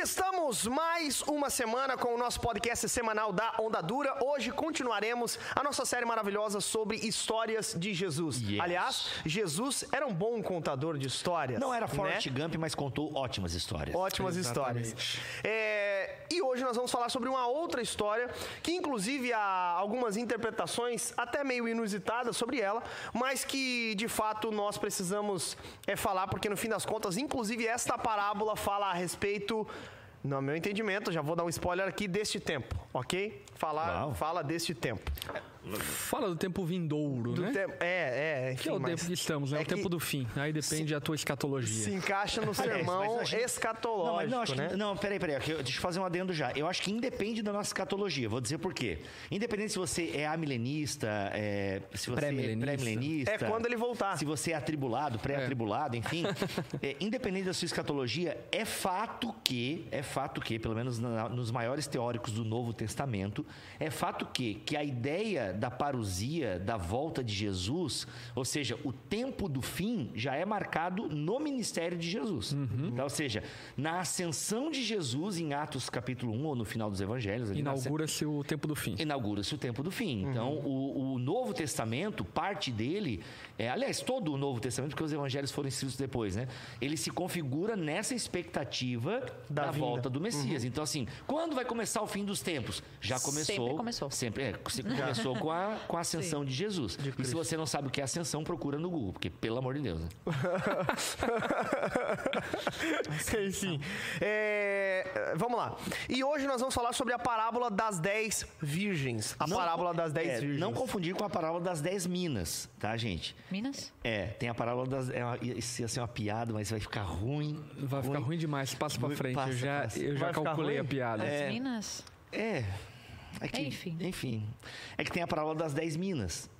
Estamos mais uma semana com o nosso podcast semanal da Ondadura. Hoje continuaremos a nossa série maravilhosa sobre histórias de Jesus. Yes. Aliás, Jesus era um bom contador de histórias. Não era Forrest Gump, mas contou ótimas histórias. Ótimas histórias. E hoje nós vamos falar sobre uma outra história que inclusive há algumas interpretações até meio inusitadas sobre ela, mas que de fato nós precisamos falar, porque no fim das contas, inclusive esta parábola fala a respeito, no meu entendimento, já vou dar um spoiler aqui, deste tempo, ok? Fala deste tempo. Fala do tempo vindouro, do né? Enfim, que é o tempo que estamos, né? É o tempo do fim. Aí depende da tua escatologia. Se encaixa no sermão escatológico, Peraí, deixa eu fazer um adendo já. Eu acho que independe da nossa escatologia, vou dizer por quê. Independente se você é amilenista, se você pré-milenista. É quando ele voltar. Se você é atribulado, pré-atribulado, enfim. Independente da sua escatologia, é fato que, pelo menos nos maiores teóricos do Novo Testamento, é fato que a ideia da parousia, da volta de Jesus, ou seja, o tempo do fim já é marcado no ministério de Jesus. Uhum. Então, ou seja, na ascensão de Jesus, em Atos capítulo 1, ou no final dos evangelhos... Inaugura-se o tempo do fim. Inaugura-se o tempo do fim. Uhum. Então, o Novo Testamento, parte dele... aliás, todo o Novo Testamento, porque os evangelhos foram escritos depois, né? Ele se configura nessa expectativa da volta do Messias. Uhum. Então, assim, quando vai começar o fim dos tempos? Já começou. Começou com a ascensão de Jesus. E se você não sabe o que é ascensão, procura no Google, porque, pelo amor de Deus, né? Enfim, vamos lá. E hoje nós vamos falar sobre a parábola das 10 virgens. Parábola das 10 virgens. Não confundir com a parábola das 10 minas, tá, gente? Minas? Tem a parábola das... Isso ia ser uma piada, mas vai ficar ruim. Vai ficar ruim demais, passa pra frente. Eu já calculei a piada. As minas? Enfim. É que tem a parábola das 10 minas.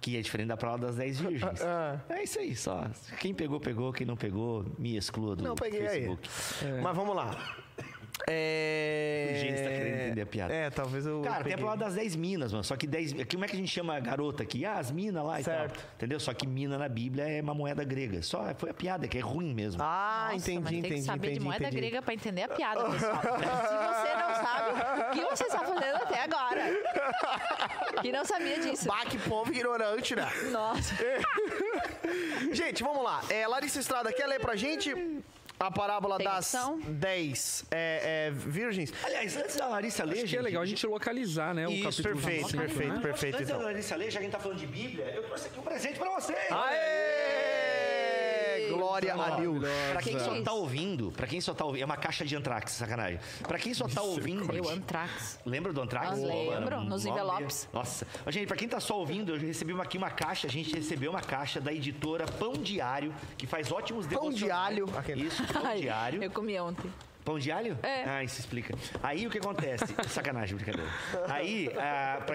Que é diferente da parábola das 10 virgens. É isso aí, só. Quem pegou, pegou. Quem não pegou, me exclua do Facebook. Mas vamos lá. O Gênesis está querendo entender a piada. Talvez eu... Cara, tem a palavra das 10 minas, mano. Só que 10... Como é que a gente chama a garota aqui? As minas lá e tal. Entendeu? Só que mina na Bíblia é uma moeda grega. Só foi a piada, que é ruim mesmo. Entendi. Tem que saber de moeda grega para entender a piada, pessoal. Se você não sabe, o que você está fazendo até agora? Que não sabia disso. Que povo ignorante, né? Nossa. Gente, vamos lá. Larissa Estrada, quer ler pra gente... A parábola das 10 virgens. Aliás, antes da Larissa ler... Acho que é legal a gente localizar, né? Isso, o capítulo. Perfeito. Antes da Larissa ler, já que a gente tá falando de Bíblia, eu trouxe aqui um presente pra vocês. Aê! Glória a Deus. Pra quem só tá ouvindo... É uma caixa de Antrax, sacanagem. Pra quem só tá ouvindo... Meu Antrax. Lembra do Antrax? Lembro, nos envelopes. Nossa. Gente, pra quem tá só ouvindo, eu recebi aqui uma caixa. A gente recebeu uma caixa da editora Pão Diário, que faz ótimos devocionais. Pão de alho. Isso. Pão diário. Eu comi ontem. Pão de alho? Isso explica. Aí o que acontece? Sacanagem, brincadeira. Aí, pra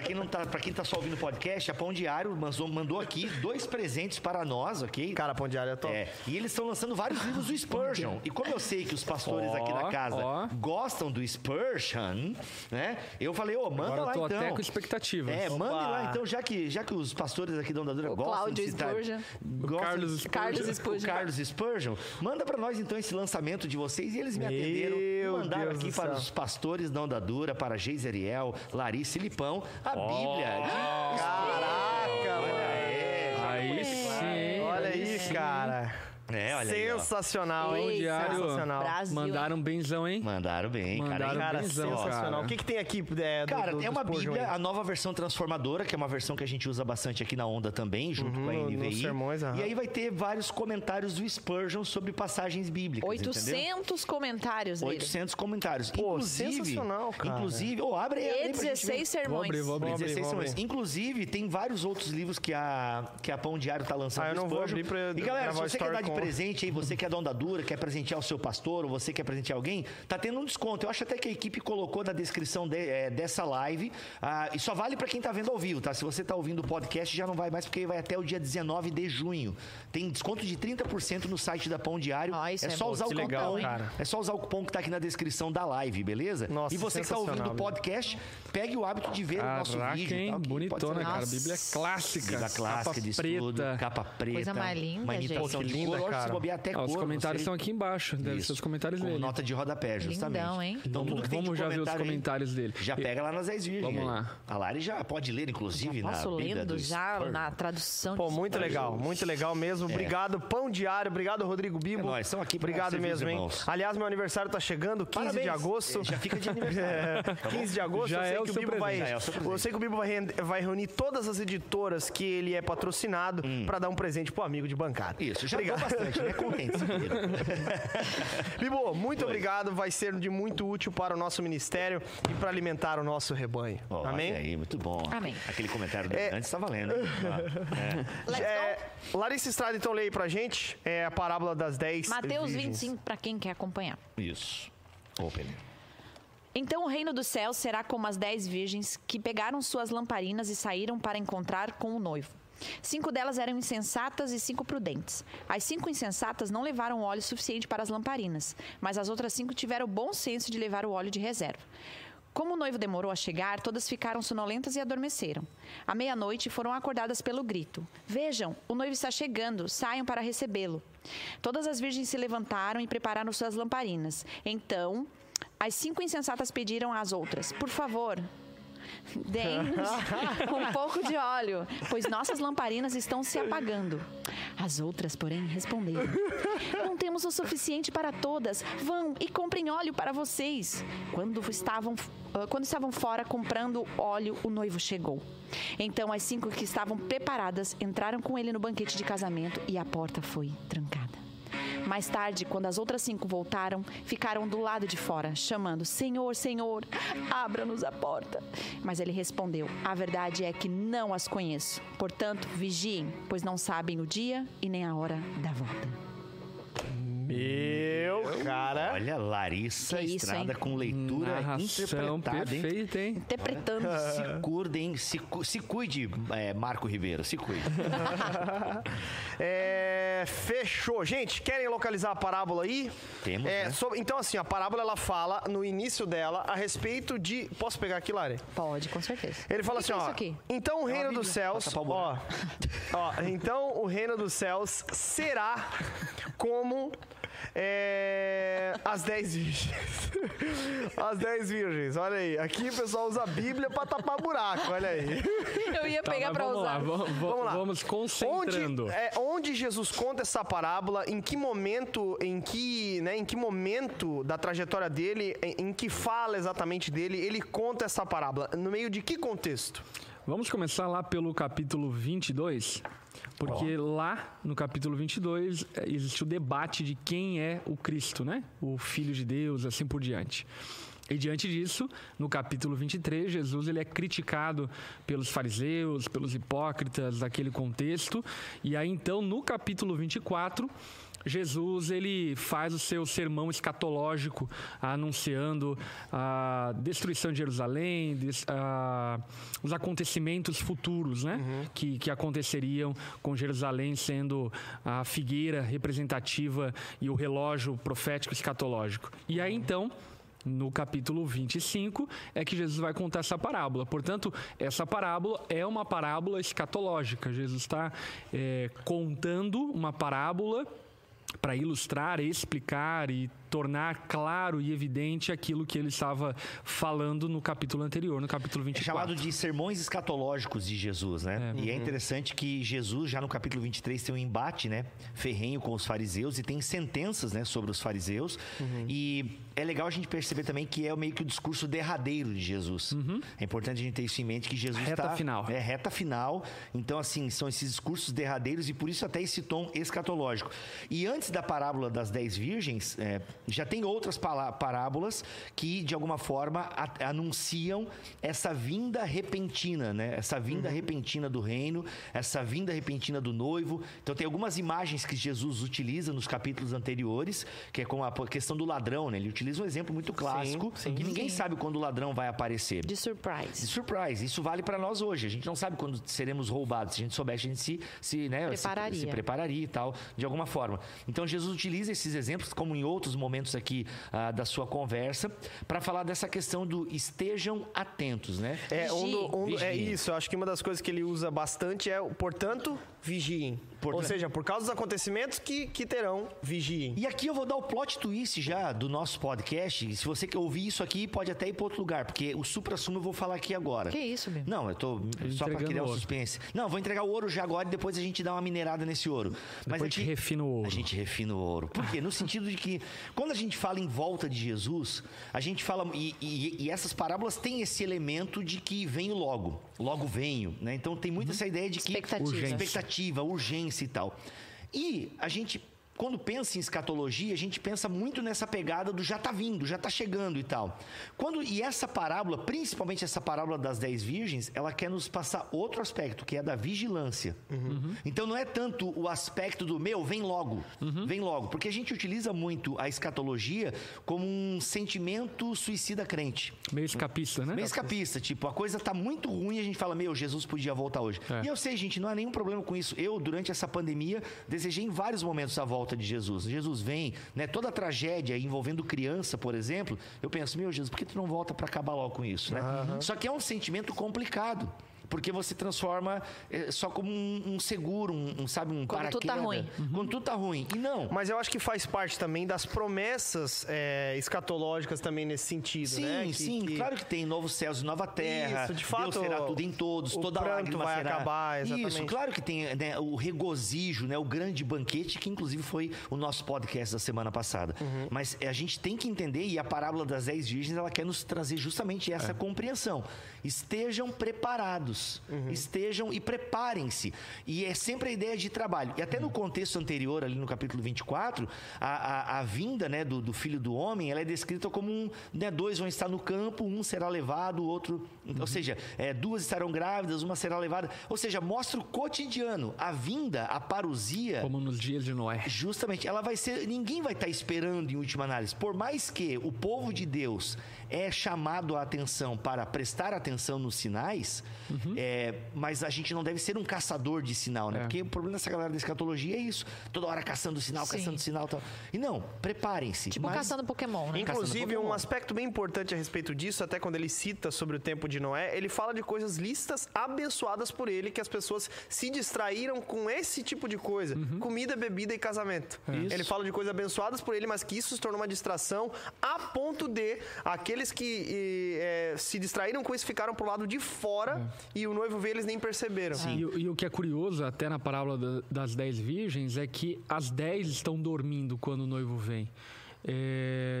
quem tá só ouvindo o podcast, a Pão Diário mandou aqui 2 presentes para nós, ok? Cara, a Pão Diário é top. E eles estão lançando vários livros do Spurgeon. E como eu sei que os pastores aqui da casa gostam do Spurgeon, né? Eu falei, manda agora lá então. Eu tô até com expectativas. Manda lá então, já que os pastores aqui da Ondadura gostam de citar... O Carlos Spurgeon. Manda pra nós então esse lançamento de vocês e eles me atendem. Mandaram aqui para os pastores da Ondadura, para Geiseriel, Larissa e Lipão, a Bíblia. Caraca, olha aí. Olha aí, cara. Olha sensacional, aí, hein? Sensacional. Brasil. Mandaram benzão, hein? Mandaram bem, cara. Benzão, sensacional. Cara. O que tem aqui? Tem uma Bíblia, a nova versão transformadora, que é uma versão que a gente usa bastante aqui na Onda também, junto com a NVI. Sermões, e aí vai ter vários comentários do Spurgeon sobre passagens bíblicas, 800 comentários dele. 800 comentários. Pô, sensacional, cara. Inclusive, abre aí. E 16 sermões. Inclusive, tem vários outros livros que a Pão Diário tá lançando do Spurgeon. E galera, se você quer dar de presente aí, você que é da Ondadura, quer presentear o seu pastor, ou você quer presentear alguém, tá tendo um desconto. Eu acho até que a equipe colocou na descrição dessa live, e só vale pra quem tá vendo ao vivo, tá? Se você tá ouvindo o podcast, já não vai mais, porque vai até o dia 19 de junho. Tem desconto de 30% no site da Pão Diário. É só usar o cupom que tá aqui na descrição da live, beleza? Nossa, e você que tá ouvindo o podcast, pegue o hábito de ver o nosso vídeo. Hein? Tá, okay? Bonitona, cara. Bíblia clássica. Bíblia clássica, capa preta. Coisa mais linda, uma imitação de cor. cara. Se bobear até os comentários estão aqui embaixo. Deve ser os comentários dele. Nota de rodapé, justamente. Lindão, hein? Então, tudo que tem de comentário, já ver os comentários dele. Já pega lá nas 10 Virgens. Vamos lá. A Lari já pode ler, inclusive, na Bíblia do Spurgeon, na tradução. Pô, muito legal. Muito legal mesmo. Obrigado, Pão Diário. Obrigado, Rodrigo Bibo. Nós estamos aqui. Obrigado mesmo, hein? Aliás, meu aniversário tá chegando, 15 de agosto. Já fica de aniversário. 15 de agosto. Eu sei que o Bibo vai reunir todas as editoras que ele é patrocinado para dar um presente pro amigo de bancada. Isso, já obrigado bastante, né? Contente. Bibo, muito obrigado. Vai ser de muito útil para o nosso ministério e para alimentar o nosso rebanho. Oh, amém? Aí, muito bom. Amém. Aquele comentário antes está valendo. Larissa Estrada, então leia pra gente a parábola das 10 Mateus virgens. 25, para quem quer acompanhar. Isso. Open. Então o reino do céu será como as 10 virgens que pegaram suas lamparinas e saíram para encontrar com o noivo. 5 delas eram insensatas e 5 prudentes. As 5 insensatas não levaram óleo suficiente para as lamparinas, mas as outras 5 tiveram o bom senso de levar o óleo de reserva. Como o noivo demorou a chegar, todas ficaram sonolentas e adormeceram. À meia-noite foram acordadas pelo grito. Vejam, o noivo está chegando, saiam para recebê-lo. Todas as virgens se levantaram e prepararam suas lamparinas. Então, as 5 insensatas pediram às outras, por favor, deem-nos um pouco de óleo, pois nossas lamparinas estão se apagando. As outras, porém, responderam, não temos o suficiente para todas. Vão e comprem óleo para vocês. Quando estavam fora comprando óleo, o noivo chegou. Então as 5 que estavam preparadas entraram com ele no banquete de casamento e a porta foi trancada. Mais tarde, quando as outras 5 voltaram, ficaram do lado de fora, chamando, Senhor, Senhor, abra-nos a porta. Mas ele respondeu, a verdade é que não as conheço. Portanto, vigiem, pois não sabem o dia e nem a hora da volta. Meu, cara. Olha, Larissa Estrada com leitura interpretada, perfeita, hein? Interpretando. Se cuidem, se cuide, Marco Ribeiro, se cuide. Fechou. Gente, querem localizar a parábola aí? Temos, né? Então, assim, a parábola, ela fala, no início dela, a respeito de... Posso pegar aqui, Lari? Pode, com certeza. Ele fala assim, ó. Então, o reino dos céus... Então, o reino dos céus será como... As 10 virgens. As 10 virgens, olha aí. Aqui o pessoal usa a Bíblia pra tapar buraco, olha aí. Eu ia pegar pra usar. Vamos lá. Vamos concentrando. Onde Jesus conta essa parábola, em que momento, em que momento da trajetória dele, em que fala exatamente dele, ele conta essa parábola? No meio de que contexto? Vamos começar lá pelo capítulo 22, porque lá no capítulo 22 existe o debate de quem é o Cristo, né? O Filho de Deus, assim por diante. E diante disso, no capítulo 23, Jesus ele é criticado pelos fariseus, pelos hipócritas daquele contexto. E aí então, no capítulo 24... Jesus, ele faz o seu sermão escatológico, anunciando a destruição de Jerusalém, os acontecimentos futuros, né? Uhum. Que aconteceriam com Jerusalém sendo a figueira representativa e o relógio profético escatológico. E aí, então... No capítulo 25 é que Jesus vai contar essa parábola. Portanto, essa parábola é uma parábola escatológica. Jesus está contando uma parábola para ilustrar, explicar e tornar claro e evidente aquilo que ele estava falando no capítulo anterior, no capítulo 24. É chamado de sermões escatológicos de Jesus, né? É. E é interessante que Jesus, já no capítulo 23, tem um embate, né? Ferrenho com os fariseus e tem sentenças, né? Sobre os fariseus. Uhum. E... é legal a gente perceber também que é meio que o discurso derradeiro de Jesus. Uhum. É importante a gente ter isso em mente, que Jesus está... reta final. É, reta final. Então, assim, são esses discursos derradeiros e por isso até esse tom escatológico. E antes da parábola das 10 virgens, já tem outras parábolas que, de alguma forma, anunciam essa vinda repentina, né? Essa vinda repentina do reino, essa vinda repentina do noivo. Então, tem algumas imagens que Jesus utiliza nos capítulos anteriores, que é como a questão do ladrão, né? Ele utiliza um exemplo muito clássico, que ninguém sabe quando o ladrão vai aparecer. De surprise. De surprise. Isso vale para nós hoje. A gente não sabe quando seremos roubados. Se a gente soubesse, a gente se prepararia e tal, de alguma forma. Então, Jesus utiliza esses exemplos, como em outros momentos aqui da sua conversa, para falar dessa questão do estejam atentos, né? É isso. Eu acho que uma das coisas que ele usa bastante é, portanto, vigiem. importante. Ou seja, por causa dos acontecimentos que terão, vigiem. E aqui eu vou dar o plot twist já do nosso podcast. Se você quer ouvir isso aqui, pode até ir para outro lugar, porque o supra-sumo eu vou falar aqui agora. Que isso, Bibo? Não, eu tô só para criar um suspense. Não, vou entregar o ouro já agora e depois a gente dá uma minerada nesse ouro. Mas aqui, a gente refina o ouro. A gente refina o ouro. Por quê? No sentido de que quando a gente fala em volta de Jesus, a gente fala... E essas parábolas têm esse elemento de que venho logo. Logo venho, né? Então tem muito essa ideia de que... Expectativa, urgência e tal. E a gente, quando pensa em escatologia, a gente pensa muito nessa pegada do já tá vindo, já tá chegando e tal. E essa parábola, principalmente essa parábola das 10 virgens, ela quer nos passar outro aspecto, que é da vigilância. Então não é tanto o aspecto do vem logo, vem logo. Porque a gente utiliza muito a escatologia como um sentimento suicida crente. Meio escapista, né? Meio escapista, tipo, a coisa tá muito ruim e a gente fala, Jesus podia voltar hoje. E eu sei, gente, não há nenhum problema com isso. Eu, durante essa pandemia, desejei em vários momentos a volta de Jesus. Jesus vem, né? Toda a tragédia envolvendo criança, por exemplo, eu penso, Jesus, por que tu não volta para acabar logo com isso, né? Só que é um sentimento complicado, porque você transforma só como um seguro, um paraquedas. Quando tudo tá ruim. Quando tudo tá ruim. E não. Mas eu acho que faz parte também das promessas escatológicas também nesse sentido, né? Sim, claro que tem novos céus e nova terra. Isso, de fato. Deus será tudo em todos, toda lágrima vai acabar, exatamente. Isso, claro que tem, né, o regozijo, né, o grande banquete, que inclusive foi o nosso podcast da semana passada. Mas a gente tem que entender, e a parábola das 10 virgens, ela quer nos trazer justamente essa compreensão. Estejam preparados. Estejam e preparem-se. E é sempre a ideia de trabalho. E até no contexto anterior, ali no capítulo 24, a vinda, né, do Filho do Homem, ela é descrita como dois vão estar no campo, um será levado, o outro... Ou seja, duas estarão grávidas, uma será levada. Ou seja, mostra o cotidiano. A vinda, a parousia... Como nos dias de Noé. Justamente. Ela vai ser... Ninguém vai estar esperando, em última análise. Por mais que o povo de Deus é chamado a atenção para prestar atenção nos sinais... mas a gente não deve ser um caçador de sinal, né? Porque o problema dessa galera da escatologia é isso. Toda hora caçando sinal, caçando sinal. Tal. E não, preparem-se. Tipo caçando Pokémon, né? Inclusive, um aspecto bem importante a respeito disso, até quando ele cita sobre o tempo de Noé, ele fala de coisas listas abençoadas por ele, que as pessoas se distraíram com esse tipo de coisa. Comida, bebida e casamento. Ele fala de coisas abençoadas por ele, mas que isso se tornou uma distração a ponto de aqueles que se distraíram com isso ficaram pro lado de fora... E o noivo veio, eles nem perceberam. E o que é curioso, até na parábola das 10 virgens, é que as 10 estão dormindo quando o noivo vem.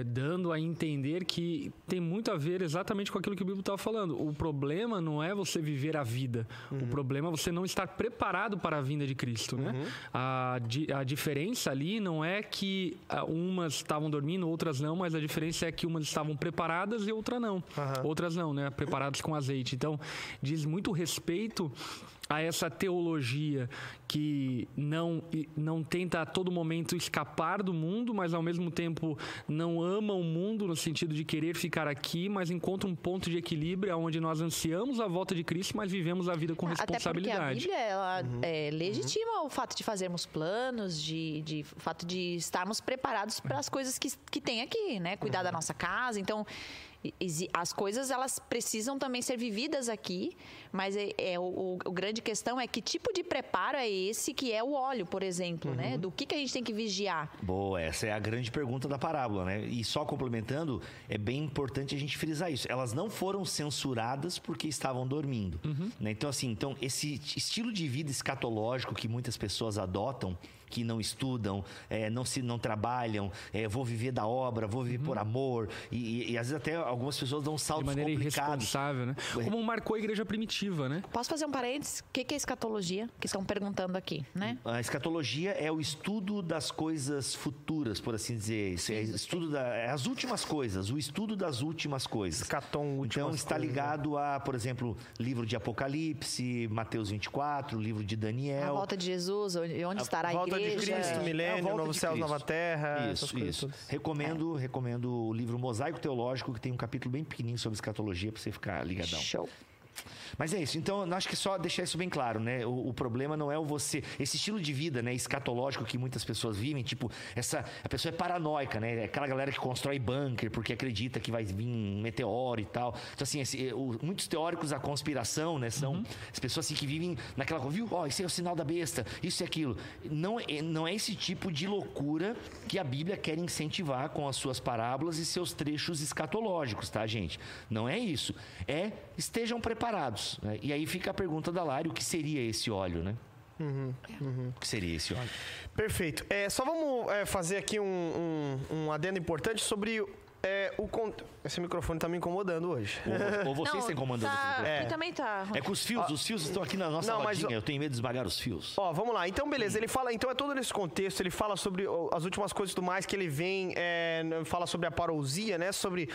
Dando a entender que tem muito a ver exatamente com aquilo que o Bibo estava falando. O problema não é você viver a vida. O problema é você não estar preparado para a vinda de Cristo, né? A diferença ali não é que umas estavam dormindo, outras não, mas a diferença é que umas estavam preparadas e outras não, né? Preparadas com azeite. Então, diz muito respeito a essa teologia que não tenta a todo momento escapar do mundo, mas ao mesmo tempo não ama o mundo no sentido de querer ficar aqui, mas encontra um ponto de equilíbrio onde nós ansiamos a volta de Cristo, mas vivemos a vida com responsabilidade. Até porque a Bíblia, ela legitima o fato de fazermos planos, o fato de estarmos preparados para as coisas que tem aqui, né? Cuidar da nossa casa, então... As coisas, elas precisam também ser vividas aqui, mas o grande questão é que tipo de preparo é esse que é o óleo, por exemplo, né? Do que a gente tem que vigiar? Boa, essa é a grande pergunta da parábola, né? E só complementando, é bem importante a gente frisar isso. Elas não foram censuradas porque estavam dormindo, né? Então, assim, esse estilo de vida escatológico que muitas pessoas adotam, que não estudam, não trabalham, vou viver da obra, vou viver por amor, e às vezes até algumas pessoas dão saltos complicados. De maneira irresponsável, né? Como marcou a igreja primitiva, né? Posso fazer um parênteses? O que é escatologia? Que estão perguntando aqui, né? A escatologia é o estudo das coisas futuras, por assim dizer. Isso é estudo das últimas coisas, o estudo das últimas coisas. Escatom, últimas coisas. Então, está ligado a, por exemplo, livro de Apocalipse, Mateus 24, livro de Daniel. A volta de Jesus, onde estará a igreja. A volta de Cristo, milênio, novo céu, nova terra. Isso. Recomendo o livro Mosaico Teológico, que tem um capítulo bem pequenininho sobre escatologia para você ficar ligadão. Show. Mas é isso, então eu acho que só deixar isso bem claro, né? O problema não é o você... Esse estilo de vida, né, escatológico que muitas pessoas vivem, tipo, a pessoa é paranoica, né? Aquela galera que constrói bunker porque acredita que vai vir um meteoro e tal. Então, assim, muitos teóricos da conspiração, né, são as pessoas assim, que vivem naquela... Viu? Ó, esse é o sinal da besta, isso e aquilo. Não é esse tipo de loucura que a Bíblia quer incentivar com as suas parábolas e seus trechos escatológicos, tá, gente? Não é isso. É, estejam preparados. E aí fica a pergunta da Lari, o que seria esse óleo, né? O que seria esse óleo? Perfeito. Só vamos fazer aqui um adendo importante sobre... Esse microfone tá me incomodando hoje. Ou vocês estão incomodando. Tá, eu também tá. É com os fios, os fios estão aqui na nossa latinha, eu tenho medo de esmagar os fios. Ó, vamos lá, então beleza, ele fala, então é todo nesse contexto, ele fala sobre as últimas coisas do mais que ele vem, fala sobre a parousia, né, sobre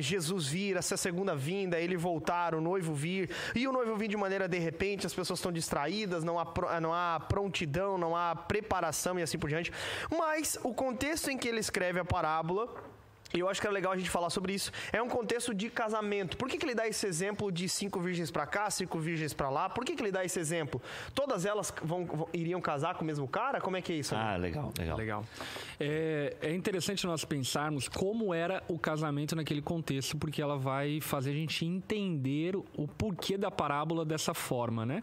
Jesus vir, essa segunda vinda, ele voltar, o noivo vir, e o noivo vir de maneira de repente, as pessoas estão distraídas, não há prontidão, não há preparação e assim por diante, mas o contexto em que ele escreve a parábola... E eu acho que era legal a gente falar sobre isso. É um contexto de casamento. Por que que ele dá esse exemplo de 5 virgens pra cá, 5 virgens pra lá? Por que que ele dá esse exemplo? Todas elas iriam casar com o mesmo cara? Como é que é isso? Ah, legal. É interessante nós pensarmos como era o casamento naquele contexto, porque ela vai fazer a gente entender o porquê da parábola dessa forma, né?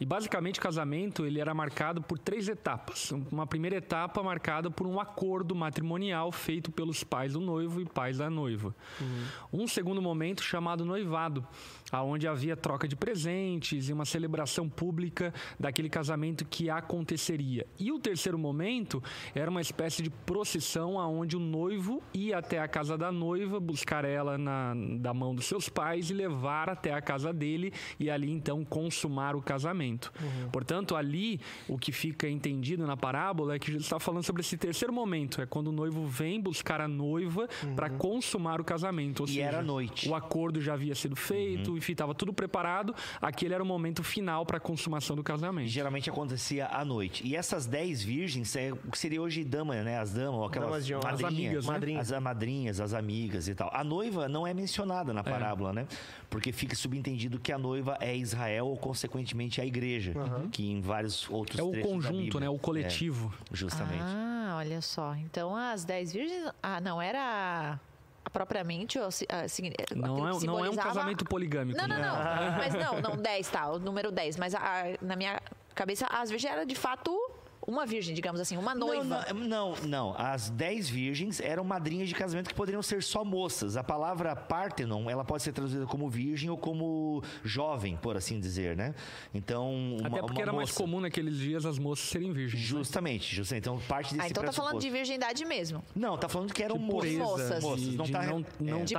E basicamente o casamento ele era marcado por 3 etapas. Uma primeira etapa marcada por um acordo matrimonial feito pelos pais do noivo e pais da noiva. Um segundo momento chamado noivado, onde havia troca de presentes e uma celebração pública daquele casamento que aconteceria. E o terceiro momento era uma espécie de procissão onde o noivo ia até a casa da noiva, buscar ela da mão dos seus pais e levar até a casa dele e ali então consumar o casamento. Portanto, ali, o que fica entendido na parábola é que Jesus está falando sobre esse terceiro momento. É quando o noivo vem buscar a noiva para consumar o casamento. Ou seja, era noite. O acordo já havia sido feito, enfim, estava tudo preparado. Aquele era o momento final para a consumação do casamento. Geralmente acontecia à noite. E essas 10 virgens, o que seria hoje dama, né? As damas, ou aquelas madrinhas, as amigas, né? As madrinhas, as amigas e tal. A noiva não é mencionada na parábola, né? Porque fica subentendido que a noiva é Israel ou, consequentemente, a igreja, que em vários outros trechos da Bíblia. É o conjunto, né? O coletivo. Justamente. Ah, olha só. Então, as 10 virgens... Ah, não, era... propriamente... Não é um casamento poligâmico. Não. Mas não, 10, tá, o número 10. Mas na minha cabeça, as virgens era de fato... Uma virgem, digamos assim, uma noiva. Não. As 10 virgens eram madrinhas de casamento que poderiam ser só moças. A palavra Parthenon, ela pode ser traduzida como virgem ou como jovem, por assim dizer, né? Então, até porque era mais comum naqueles dias as moças serem virgens. Justamente. Então, parte desse então tá falando de virgindade mesmo. Não, tá falando que eram moças. Não tá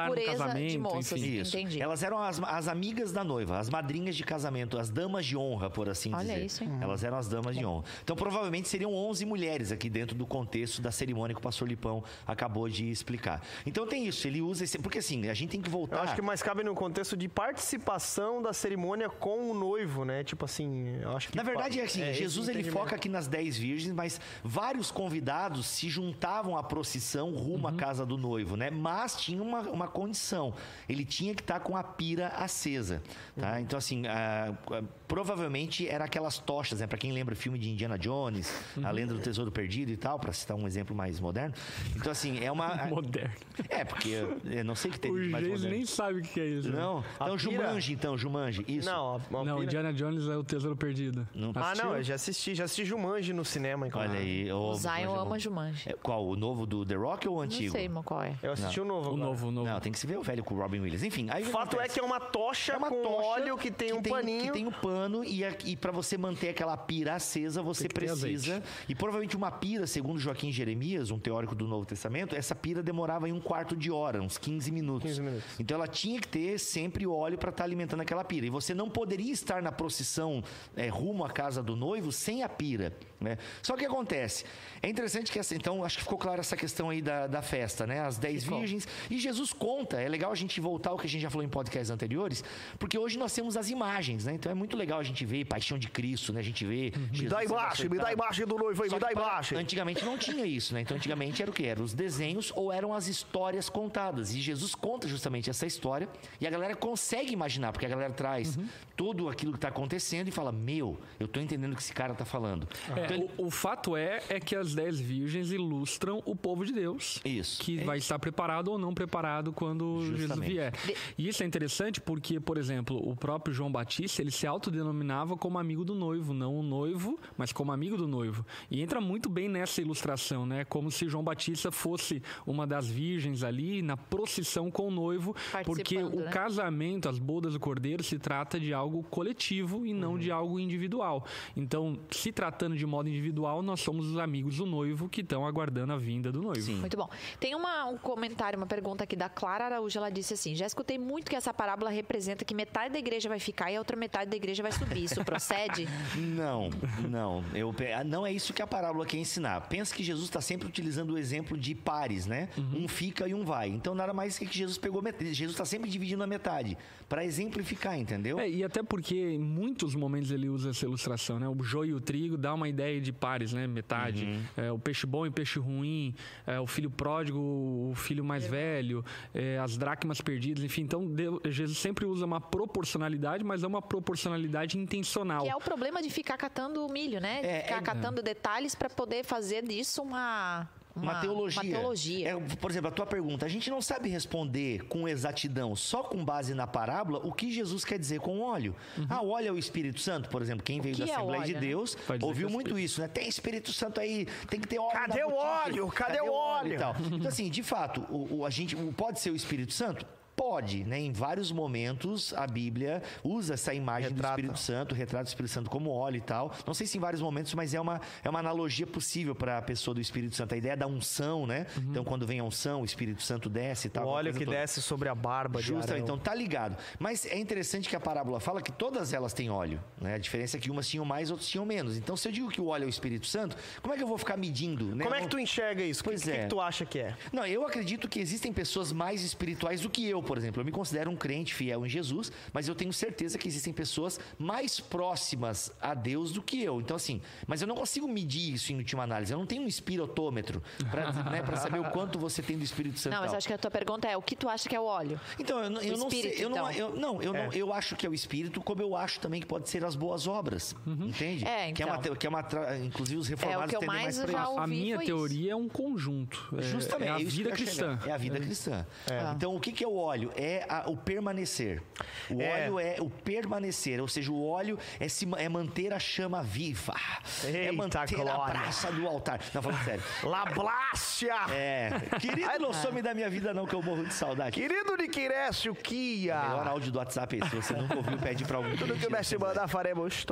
no casamento, de moças, enfim. Isso. Entendi. Elas eram as amigas da noiva, as madrinhas de casamento, as damas de honra, por assim dizer. Olha isso, hein? Elas eram as damas de honra. Então, provavelmente seriam 11 mulheres aqui dentro do contexto da cerimônia que o pastor Lipão acabou de explicar. Então tem isso, ele usa esse... Porque assim, a gente tem que voltar... Eu acho que mais cabe no contexto de participação da cerimônia com o noivo, né? Tipo assim, eu acho que... Na verdade é assim, Jesus ele foca aqui nas 10 virgens, mas vários convidados se juntavam à procissão rumo à casa do noivo, né? Mas tinha uma condição, ele tinha que estar com a pira acesa, tá? Então assim, provavelmente era aquelas tochas, né? Pra quem lembra o filme de Indiana Jones, A Lenda do Tesouro Perdido e tal, pra citar um exemplo mais moderno. Então, assim, é uma... Moderno. Porque eu não sei o que tem mais moderno. O Geis nem sabe o que é isso. Não. Né? Então, Jumanji, isso. Não, Indiana Jones é o Tesouro Perdido. Não, eu já assisti Jumanji no cinema. Olha aí. O Zion ama Jumanji. Qual? O novo do The Rock ou o antigo? Não sei, mas qual é. Eu assisti o novo. O novo. Não, tem que se ver o velho com o Robin Williams. Enfim, aí o fato é que é uma tocha com óleo que tem um paninho. Que tem um pano e pra você manter aquela pira acesa, você precisa... E provavelmente uma pira, segundo Joaquim Jeremias, um teórico do Novo Testamento, essa pira demorava em 1/4 de hora, uns 15 minutos. Então ela tinha que ter sempre o óleo para estar alimentando aquela pira. E você não poderia estar na procissão rumo à casa do noivo sem a pira, né? Só que o que acontece? É interessante que então, acho que ficou clara essa questão aí da festa, né? As 10 virgens. E Jesus conta, é legal a gente voltar ao que a gente já falou em podcasts anteriores, porque hoje nós temos as imagens, né? Então é muito legal. legal a gente ver paixão de Cristo, né? A gente vê... Me dá a imagem do noivo aí, me dá a imagem. Antigamente não tinha isso, né? Então antigamente era o quê? Eram os desenhos ou eram as histórias contadas. E Jesus conta justamente essa história e a galera consegue imaginar, porque a galera traz tudo aquilo que está acontecendo e fala, meu, eu tô entendendo o que esse cara tá falando. O fato é que as 10 virgens ilustram o povo de Deus. Isso. Que vai estar preparado ou não preparado quando Jesus vier. E isso é interessante porque, por exemplo, o próprio João Batista, ele se autodenominava como amigo do noivo. Não o noivo, mas como amigo do noivo. E entra muito bem nessa ilustração, né? Como se João Batista fosse uma das virgens ali na procissão com o noivo. Porque o casamento, as bodas do Cordeiro, se trata de algo coletivo e não de algo individual. Então, se tratando de modo individual, nós somos os amigos do noivo que estão aguardando a vinda do noivo. Sim. Muito bom. Tem um comentário, uma pergunta aqui da Clara Araújo. Ela disse assim, já escutei muito que essa parábola representa que metade da igreja vai ficar e a outra metade da igreja vai subir. Isso procede? Não é isso que a parábola quer ensinar. Pensa que Jesus está sempre utilizando o exemplo de pares, né? Um fica e um vai. Então, nada mais que Jesus pegou metade. Jesus está sempre dividindo a metade para exemplificar, entendeu? E até porque em muitos momentos ele usa essa ilustração, né? O joio e o trigo dá uma ideia de pares, né? Metade. O peixe bom e o peixe ruim. O filho pródigo, o filho mais velho. As dracmas perdidas, enfim. Então, Jesus sempre usa uma proporcionalidade, mas é uma proporcionalidade intencional. Que é o problema de ficar catando milho, né? De ficar catando detalhes para poder fazer disso uma teologia. Uma teologia. Por exemplo, a tua pergunta, a gente não sabe responder com exatidão, só com base na parábola, o que Jesus quer dizer com óleo. O óleo é o Espírito Santo, por exemplo, quem veio da Assembleia de Deus, ouviu muito isso, né? Tem Espírito Santo aí, tem que ter óleo. Cadê o óleo? Cadê o óleo? E tal. Então, assim, de fato, pode ser o Espírito Santo? Pode, né? Em vários momentos a Bíblia usa essa imagem do Espírito Santo, retrata o Espírito Santo como óleo e tal. Não sei se em vários momentos, mas é uma analogia possível para a pessoa do Espírito Santo. A ideia da unção, né? Então, quando vem a unção, o Espírito Santo desce e tal. O óleo que desce sobre a barba de Arão. Justo, então tá ligado. Mas é interessante que a parábola fala que todas elas têm óleo, né? A diferença é que umas tinham mais, outras tinham menos. Então, se eu digo que o óleo é o Espírito Santo, como é que eu vou ficar medindo? Né? Como é que tu enxerga isso? O que que tu acha que é? Não, eu acredito que existem pessoas mais espirituais do que eu. Por exemplo, eu me considero um crente fiel em Jesus, mas eu tenho certeza que existem pessoas mais próximas a Deus do que eu. Então, assim, mas eu não consigo medir isso em última análise. Eu não tenho um espirotômetro para para saber o quanto você tem do Espírito Santo. Não, mas acho que a tua pergunta é, o que tu acha que é o óleo? Então, eu acho que é o Espírito, como eu acho também que pode ser as boas obras. Entende? Inclusive, os reformados tendem mais para isso. A minha teoria é um conjunto. Justamente. É a vida cristã. É a vida cristã. Então, o que é o óleo? O permanecer. O óleo é o permanecer, ou seja, o óleo é manter a chama viva. Eita, é manter a praça do altar. Não, falando sério. Lablácia! Querido, não some da minha vida não, que eu morro de saudade. Querido Niquirécio Kia. O melhor áudio do WhatsApp é esse. Você nunca ouviu, pede pra alguém. Tudo que o mestre mandar, faremos.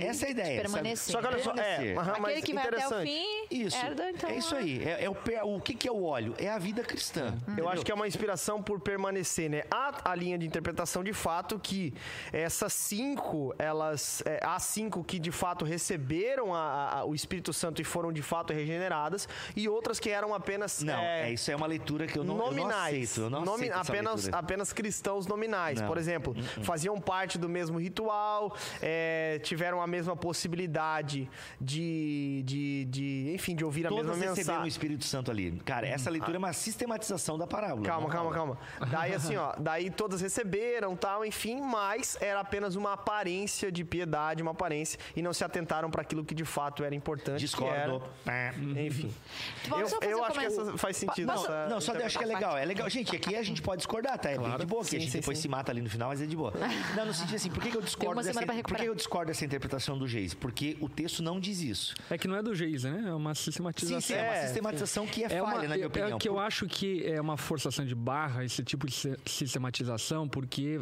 Essa é a ideia. Permanecer. Só que olha só, aquele que vai até o fim. Isso. É isso aí. O que é o óleo? É a vida cristã. Eu acho que é uma inspiração por permanecer, né? Há a linha de interpretação de fato que essas cinco, há cinco que de fato receberam o Espírito Santo e foram de fato regeneradas e outras que eram apenas... isso é uma leitura que eu não aceito. Apenas cristãos nominais, por exemplo, faziam parte do mesmo ritual, tiveram a mesma possibilidade de ouvir todos a mesma mensagem. Todos receberam o Espírito Santo ali. Cara, essa leitura é uma sistematização da parábola. Calma. Daí assim, daí todas receberam, tal, enfim, mas era apenas uma aparência de piedade, e não se atentaram para aquilo que de fato era importante. Discordo. Enfim. Eu acho que essa faz sentido. Acho que é legal. É legal. Gente, aqui a gente pode discordar, tá? É claro, de boa, que a gente se mata ali no final, mas é de boa. Não, no sentido assim, por que eu discordo dessa interpretação do Geis? Porque o texto não diz isso. É que não é do Geis, né? É uma sistematização. Sim, é uma sistematização que é falha, na minha opinião. É que eu acho que é uma forçação de barra, esse tipo de sistematização, porque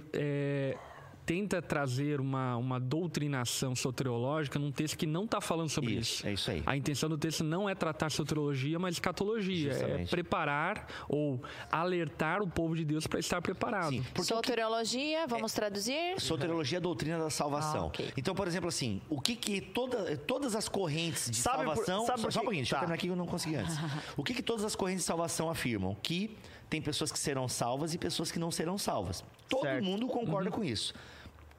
tenta trazer uma doutrinação soteriológica num texto que não está falando sobre isso. É isso aí. A intenção do texto não é tratar soteriologia, mas escatologia. Justamente. É preparar ou alertar o povo de Deus para estar preparado. Sim, soteriologia, vamos traduzir? Soteriologia é a doutrina da salvação. Então, por exemplo, assim, o que todas as correntes de salvação... Só um pouquinho, deixa eu terminar aqui que eu não consegui antes. O que todas as correntes de salvação afirmam? Que tem pessoas que serão salvas e pessoas que não serão salvas. Todo mundo concorda com isso.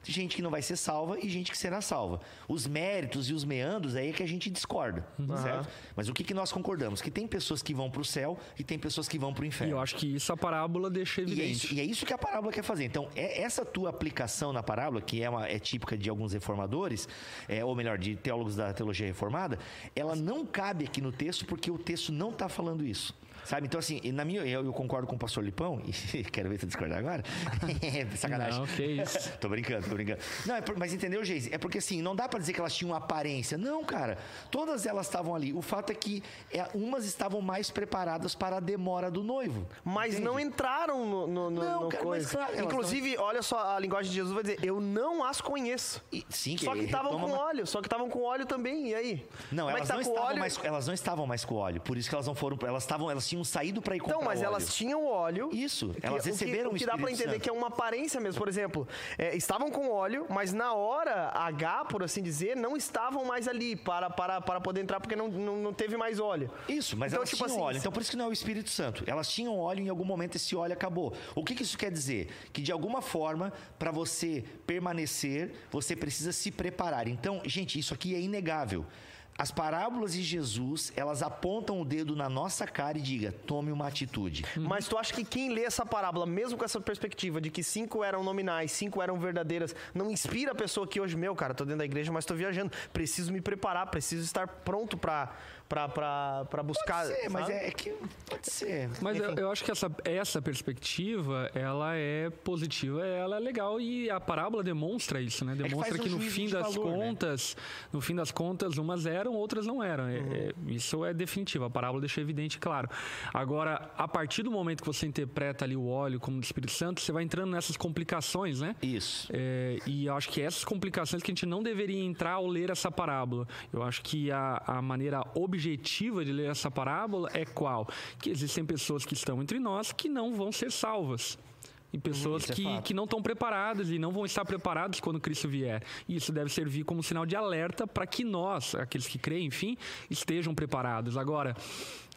gente que não vai ser salva e gente que será salva. Os méritos e os meandros aí é que a gente discorda, certo? Mas o que nós concordamos? Que tem pessoas que vão para o céu e tem pessoas que vão para o inferno. E eu acho que isso a parábola deixa evidente. E é isso que a parábola quer fazer. Então, essa tua aplicação na parábola, que é típica de alguns reformadores, ou melhor, de teólogos da teologia reformada, ela não cabe aqui no texto porque o texto não está falando isso. Sabe? Então, assim, eu concordo com o pastor Lipão, e quero ver se discordar agora. Sacanagem. Não, que isso. Tô brincando. Não, mas entendeu, Geise? É porque, assim, não dá pra dizer que elas tinham aparência. Não, cara. Todas elas estavam ali. O fato é que umas estavam mais preparadas para a demora do noivo. Mas entende? Não entraram no cara, coisa. Mas, claro, inclusive, olha só, a linguagem de Jesus vai dizer, eu não as conheço. Só que estavam com óleo também, e aí? Não, elas não estavam mais com óleo. Por isso que elas não foram... Elas tinham saído para ir comprar óleo. Então, mas elas tinham óleo. Isso, elas receberam o Espírito Santo. O que dá para entender que é uma aparência mesmo. Por exemplo, estavam com óleo, mas na hora H, por assim dizer, não estavam mais ali para poder entrar, porque não teve mais óleo. Isso, mas elas tinham óleo. Então, por isso que não é o Espírito Santo. Elas tinham óleo e em algum momento esse óleo acabou. O que isso quer dizer? Que de alguma forma, para você permanecer, você precisa se preparar. Então, gente, isso aqui é inegável. As parábolas de Jesus, elas apontam o dedo na nossa cara e diga, tome uma atitude. Mas tu acha que quem lê essa parábola, mesmo com essa perspectiva de que 5 eram nominais, 5 eram verdadeiras, não inspira a pessoa que hoje, tô dentro da igreja, mas tô viajando, preciso me preparar, preciso estar pronto pra buscar... Pode ser, mas pode ser. Mas eu acho que essa perspectiva, ela é positiva, ela é legal e a parábola demonstra isso, né? Demonstra que no fim das contas, umas eram, outras não eram. Isso é definitivo, a parábola deixa evidente, claro. Agora, a partir do momento que você interpreta ali o óleo como do Espírito Santo, você vai entrando nessas complicações, né? Isso. E eu acho que essas complicações que a gente não deveria entrar ao ler essa parábola. Eu acho que a maneira objetiva de ler essa parábola é qual? Que existem pessoas que estão entre nós que não vão ser salvas. E pessoas que não estão preparadas e não vão estar preparadas quando Cristo vier. E isso deve servir como sinal de alerta para que nós, aqueles que creem, enfim, estejam preparados. Agora,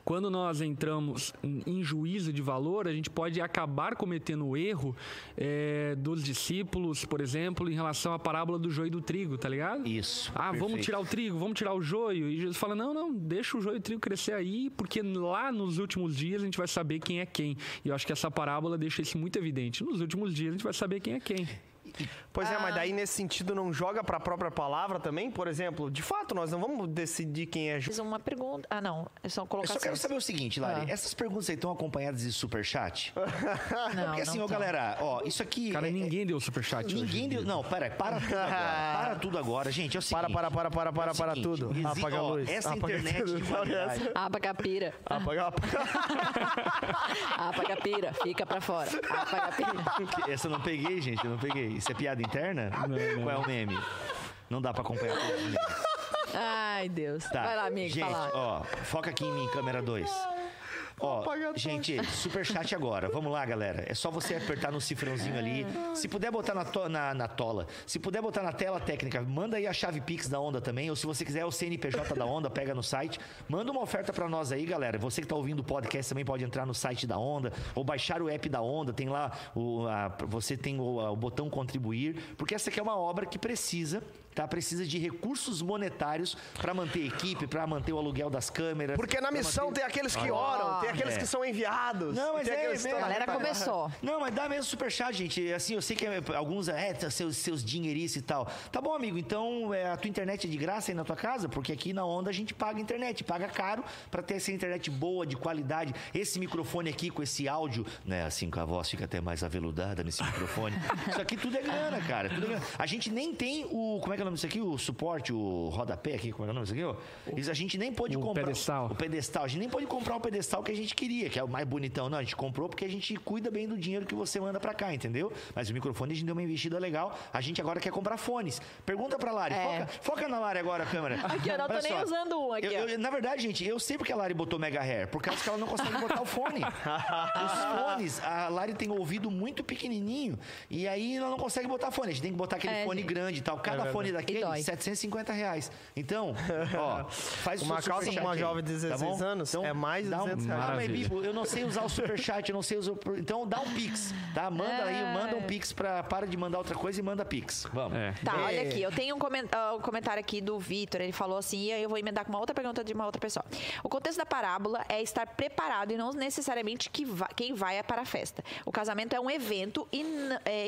quando nós entramos em juízo de valor, a gente pode acabar cometendo o erro dos discípulos, por exemplo, em relação à parábola do joio e do trigo, tá ligado? Isso. Perfeito. Vamos tirar o trigo, vamos tirar o joio. E Jesus fala, não, deixa o joio e o trigo crescer aí, porque lá nos últimos dias a gente vai saber quem é quem. E eu acho que essa parábola deixa isso muito evidente. Nos últimos dias a gente vai saber quem é quem. Pois é, mas daí nesse sentido não joga para a própria palavra também? Por exemplo, de fato, nós não vamos decidir quem é justo. Uma pergunta... Ah, não. É só colocar... Eu só quero saber o seguinte, Lari. Essas perguntas aí estão acompanhadas de superchat? Não, porque assim, galera, isso aqui... Cara, ninguém deu superchat. Ninguém deu... Não, peraí. Para tudo agora. Para tudo agora, gente. É o seguinte... Para tudo. Apaga a luz. Essa internet de qualidade. Apaga a pira. Apaga a pira. Fica para fora. Apaga a pira. Essa eu não peguei, gente. Eu não peguei. Isso é piada interna? Não. Qual é o meme? Não dá pra acompanhar tudo mesmo. Ai, Deus. Tá. Vai lá, amigo. Gente, foca aqui em mim, câmera 2. Gente, superchat agora. Vamos lá, galera. É só você apertar no cifrãozinho ali. Se puder botar na tola, se puder botar na tela técnica, manda aí a chave Pix da Onda também. Ou se você quiser, o CNPJ da Onda, pega no site. Manda uma oferta pra nós aí, galera. Você que tá ouvindo o podcast também pode entrar no site da Onda ou baixar o app da Onda. Tem lá, você tem o botão contribuir. Porque essa aqui é uma obra que precisa... Precisa de recursos monetários para manter a equipe, para manter o aluguel das câmeras. Porque na missão tem aqueles que oram, tem aqueles que são enviados. Não, mas a galera começou. Não, mas dá mesmo superchat, gente. Assim, eu sei que alguns seus dinheirices e tal. Tá bom, amigo, então a tua internet é de graça aí na tua casa? Porque aqui na Onda a gente paga internet, paga caro para ter essa internet boa, de qualidade. Esse microfone aqui com esse áudio, né? Assim que a voz fica até mais aveludada nesse microfone. Isso aqui tudo é grana, cara. Tudo é grana. A gente nem tem o... Como é que nome disso aqui? O suporte, o rodapé aqui, como é o nome disso aqui? A gente nem pôde comprar pedestal. O pedestal. A gente nem pôde comprar o pedestal que a gente queria, que é o mais bonitão. Não, a gente comprou porque a gente cuida bem do dinheiro que você manda pra cá, entendeu? Mas o microfone a gente deu uma investida legal. A gente agora quer comprar fones. Pergunta pra Lari. Foca na Lari agora a câmera. Aqui, eu não tô nem usando um aqui. Na verdade, gente, eu sei porque a Lari botou Mega Hair, por causa que ela não consegue botar o fone. Os fones, a Lari tem ouvido muito pequenininho e aí ela não consegue botar fone. A gente tem que botar aquele fone grande e tal. Cada fone daquele, R$750. Então, ó, faz o uma calça com uma jovem de 16 anos, então, é mais de R$200. Ah, mas Bibo, eu não sei usar o superchat, eu não sei usar o... Então dá um pix, tá? Manda aí, manda um pix, para de mandar outra coisa e manda pix. Vamos. É. Tá, olha aqui, eu tenho um comentário aqui do Vitor, ele falou assim, e aí eu vou emendar com uma outra pergunta de uma outra pessoa. O contexto da parábola é estar preparado e não necessariamente que quem vai é para a festa. O casamento é um evento e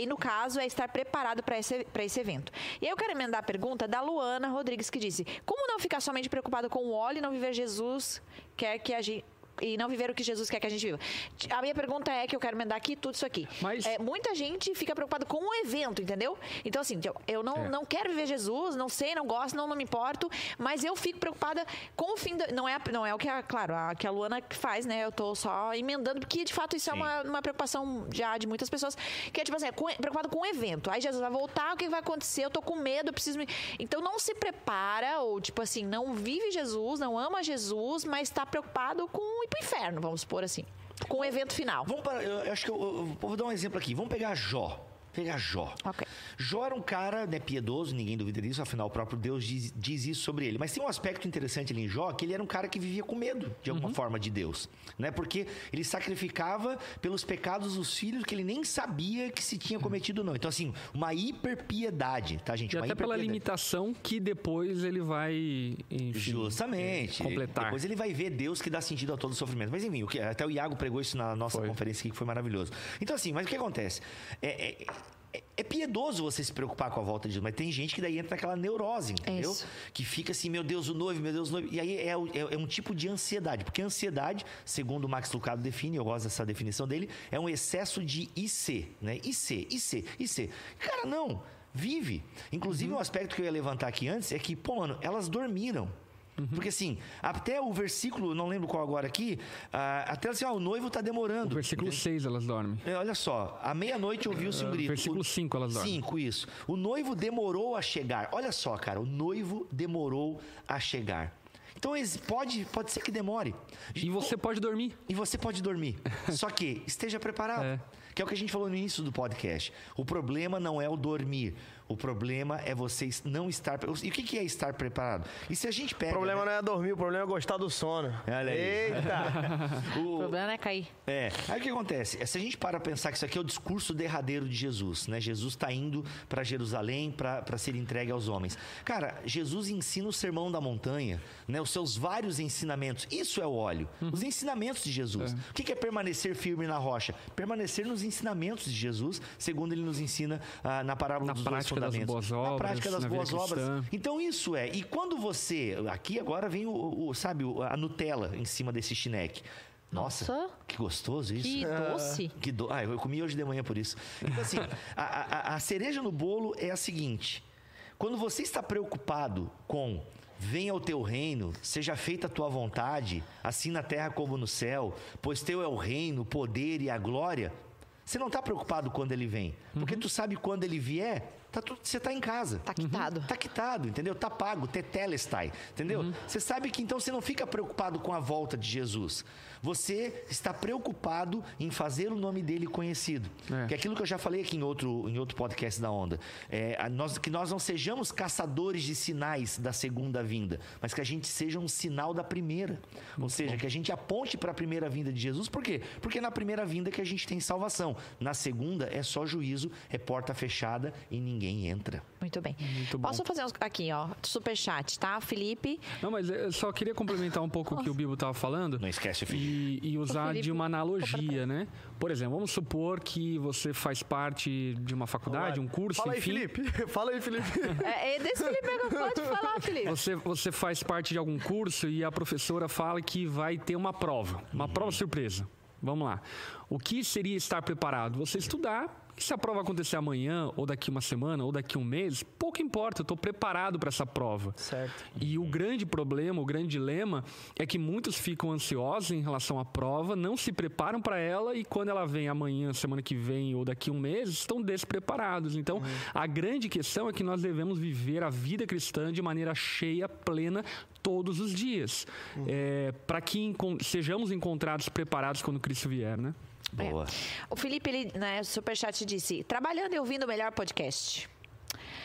no caso é estar preparado para esse evento. E aí eu quero emendar a pergunta da Luana Rodrigues, que disse, como não ficar somente preocupado com o óleo e não viver Jesus quer que a gente... E não viver o que Jesus quer que a gente viva. A minha pergunta é, que eu quero mandar aqui tudo isso aqui. Mas... muita gente fica preocupada com o evento, entendeu? Então, assim, eu não quero viver Jesus, não sei, não gosto, não me importo, mas eu fico preocupada com o fim... Não é o que a, claro, que a Luana faz, né? Eu tô só emendando, porque, de fato, isso é uma preocupação já de muitas pessoas, que é, tipo assim, preocupada com o evento. Aí Jesus vai voltar, o que vai acontecer? Eu tô com medo, eu preciso... Então, não se prepara, ou, tipo assim, não vive Jesus, não ama Jesus, mas tá preocupado com... pro inferno, vamos supor assim, com o evento final. Vamos para, eu acho que eu vou dar um exemplo aqui. Vamos pegar Jó. Okay. Jó era um cara, né, piedoso, ninguém duvida disso, afinal o próprio Deus diz isso sobre ele. Mas tem um aspecto interessante ali em Jó, que ele era um cara que vivia com medo, de alguma forma, de Deus. Né? Porque ele sacrificava pelos pecados dos filhos que ele nem sabia que se tinha cometido ou não. Então, assim, uma hiperpiedade, tá, gente? E até pela limitação que depois ele vai, enfim, justamente, completar. Depois ele vai ver Deus que dá sentido a todo o sofrimento. Mas, enfim, até o Iago pregou isso na nossa conferência aqui, que foi maravilhoso. Então, assim, mas o que acontece? É piedoso você se preocupar com a volta de Jesus, mas tem gente que daí entra naquela neurose, entendeu? Isso. Que fica assim, meu Deus, o noivo. E aí é um tipo de ansiedade, porque a ansiedade, segundo o Max Lucado define, eu gosto dessa definição dele, é um excesso de IC, né? IC. Cara, não, vive. Inclusive, um aspecto que eu ia levantar aqui antes é que, pô, mano, elas dormiram. Porque assim, até o versículo, não lembro qual agora aqui, até assim, o noivo tá demorando. O versículo 6 elas dormem. Olha só, à meia-noite ouviu-se um grito. Versículo 5 elas dormem. 5, isso. O noivo demorou a chegar. Olha só, cara, o noivo demorou a chegar. Então pode ser que demore. E você pode dormir. Só que esteja preparado. Que é o que a gente falou no início do podcast. O problema não é o dormir. O problema é você não estar... E o que é estar preparado? E se a gente pega... O problema não é dormir, o problema é gostar do sono. Olha aí. Eita! O problema é cair. Aí o que acontece? Se a gente para pensar que isso aqui é o discurso derradeiro de Jesus, né? Jesus está indo para Jerusalém para ser entregue aos homens. Cara, Jesus ensina o Sermão da Montanha, né? Os seus vários ensinamentos. Isso é o óleo. Os ensinamentos de Jesus. O que é permanecer firme na rocha? Permanecer nos ensinamentos de Jesus, segundo ele nos ensina na parábola dos dois fundamentos. Na prática das boas obras. Então isso é. E quando você... Aqui agora vem sabe, a Nutella em cima desse chineque. Nossa, que gostoso isso. Que doce. Eu comi hoje de manhã por isso. Então assim, a cereja no bolo é a seguinte. Quando você está preocupado com... Venha ao teu reino, seja feita a tua vontade, assim na terra como no céu, pois teu é o reino, o poder e a glória. Você não está preocupado quando ele vem, porque tu sabe quando ele vier, você está em casa. Está quitado. Está quitado, entendeu? Está pago, tetelestai, entendeu? Você sabe que então você não fica preocupado com a volta de Jesus. Você está preocupado em fazer o nome dele conhecido. Que é aquilo que eu já falei aqui em outro podcast da Onda. Que nós não sejamos caçadores de sinais da segunda vinda, mas que a gente seja um sinal da primeira. Ou seja, que a gente aponte para a primeira vinda de Jesus. Por quê? Porque é na primeira vinda que a gente tem salvação. Na segunda é só juízo, é porta fechada e ninguém entra. Muito bem. Muito bom. Posso fazer aqui, ó, superchat, tá, Felipe? Não, mas eu só queria complementar um pouco o que o Bibo estava falando. Não esquece, Felipe. E usar de uma analogia, né? Por exemplo, vamos supor que você faz parte de uma faculdade, um curso, enfim. Fala aí, Felipe. Desse Felipe é que eu posso falar, Felipe. Você faz parte de algum curso e a professora fala que vai ter uma prova surpresa. Vamos lá. O que seria estar preparado? Você estudar, e se a prova acontecer amanhã, ou daqui uma semana, ou daqui um mês, pouco importa, eu estou preparado para essa prova. Certo. E o grande problema, o grande dilema, é que muitos ficam ansiosos em relação à prova, não se preparam para ela, e quando ela vem amanhã, semana que vem, ou daqui um mês, estão despreparados. Então, a grande questão é que nós devemos viver a vida cristã de maneira cheia, plena, todos os dias, para que sejamos encontrados preparados quando Cristo vier, né? Boa. O Felipe, ele, né, superchat disse, trabalhando e ouvindo o melhor podcast.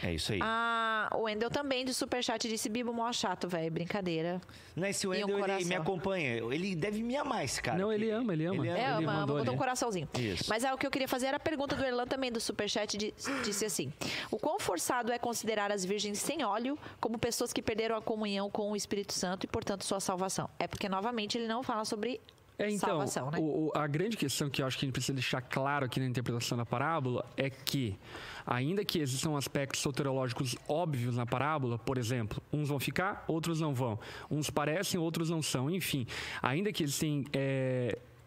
É isso aí. Ah, o Wendel também de superchat disse: Bibo, mó chato, velho. Brincadeira. Não, esse Wendel, ele me acompanha. Ele deve me amar, esse cara. Não, ele ama. Ele ama, botou um coraçãozinho. Isso. Mas o que eu queria fazer era a pergunta do Erlan também, do superchat, disse assim: o quão forçado é considerar as virgens sem óleo como pessoas que perderam a comunhão com o Espírito Santo e, portanto, sua salvação? É porque, novamente, ele não fala sobre... então, salvação, né? A grande questão que eu acho que a gente precisa deixar claro aqui na interpretação da parábola é que, ainda que existam aspectos soteriológicos óbvios na parábola, por exemplo, uns vão ficar, outros não vão. Uns parecem, outros não são. Enfim, ainda que existem...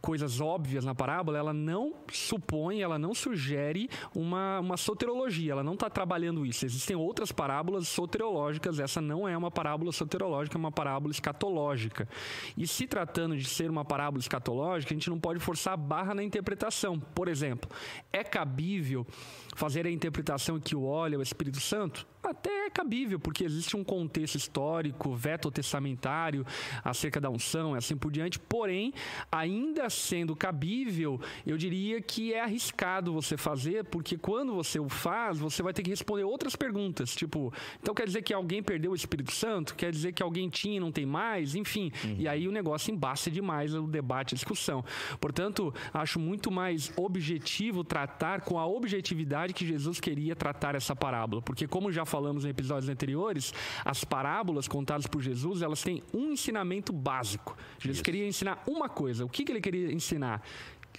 coisas óbvias na parábola, ela não supõe, ela não sugere uma soteriologia, ela não está trabalhando isso. Existem outras parábolas soteriológicas, essa não é uma parábola soteriológica, é uma parábola escatológica. E se tratando de ser uma parábola escatológica, a gente não pode forçar a barra na interpretação. Por exemplo, é cabível fazer a interpretação que o óleo é o Espírito Santo? Até é cabível, porque existe um contexto histórico, veto testamentário acerca da unção e assim por diante. Porém, ainda sendo cabível, eu diria que é arriscado você fazer, porque quando você o faz, você vai ter que responder outras perguntas. Tipo, então quer dizer que alguém perdeu o Espírito Santo? Quer dizer que alguém tinha e não tem mais? Enfim, E aí o negócio embaça demais o debate, a discussão. Portanto, acho muito mais objetivo tratar com a objetividade que Jesus queria tratar essa parábola. Porque como já falamos em episódios anteriores, as parábolas contadas por Jesus, elas têm um ensinamento básico. Jesus queria ensinar uma coisa. O que ele queria ensinar?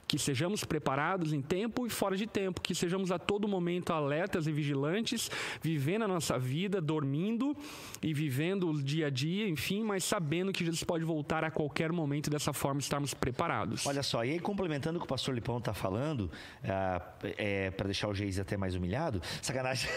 Que sejamos preparados em tempo e fora de tempo, que sejamos a todo momento alertas e vigilantes, vivendo a nossa vida, dormindo e vivendo o dia a dia, enfim, mas sabendo que Jesus pode voltar a qualquer momento, dessa forma estarmos preparados. Olha só, e aí complementando o que o pastor Lipão está falando, para deixar o Geis até mais humilhado, sacanagem.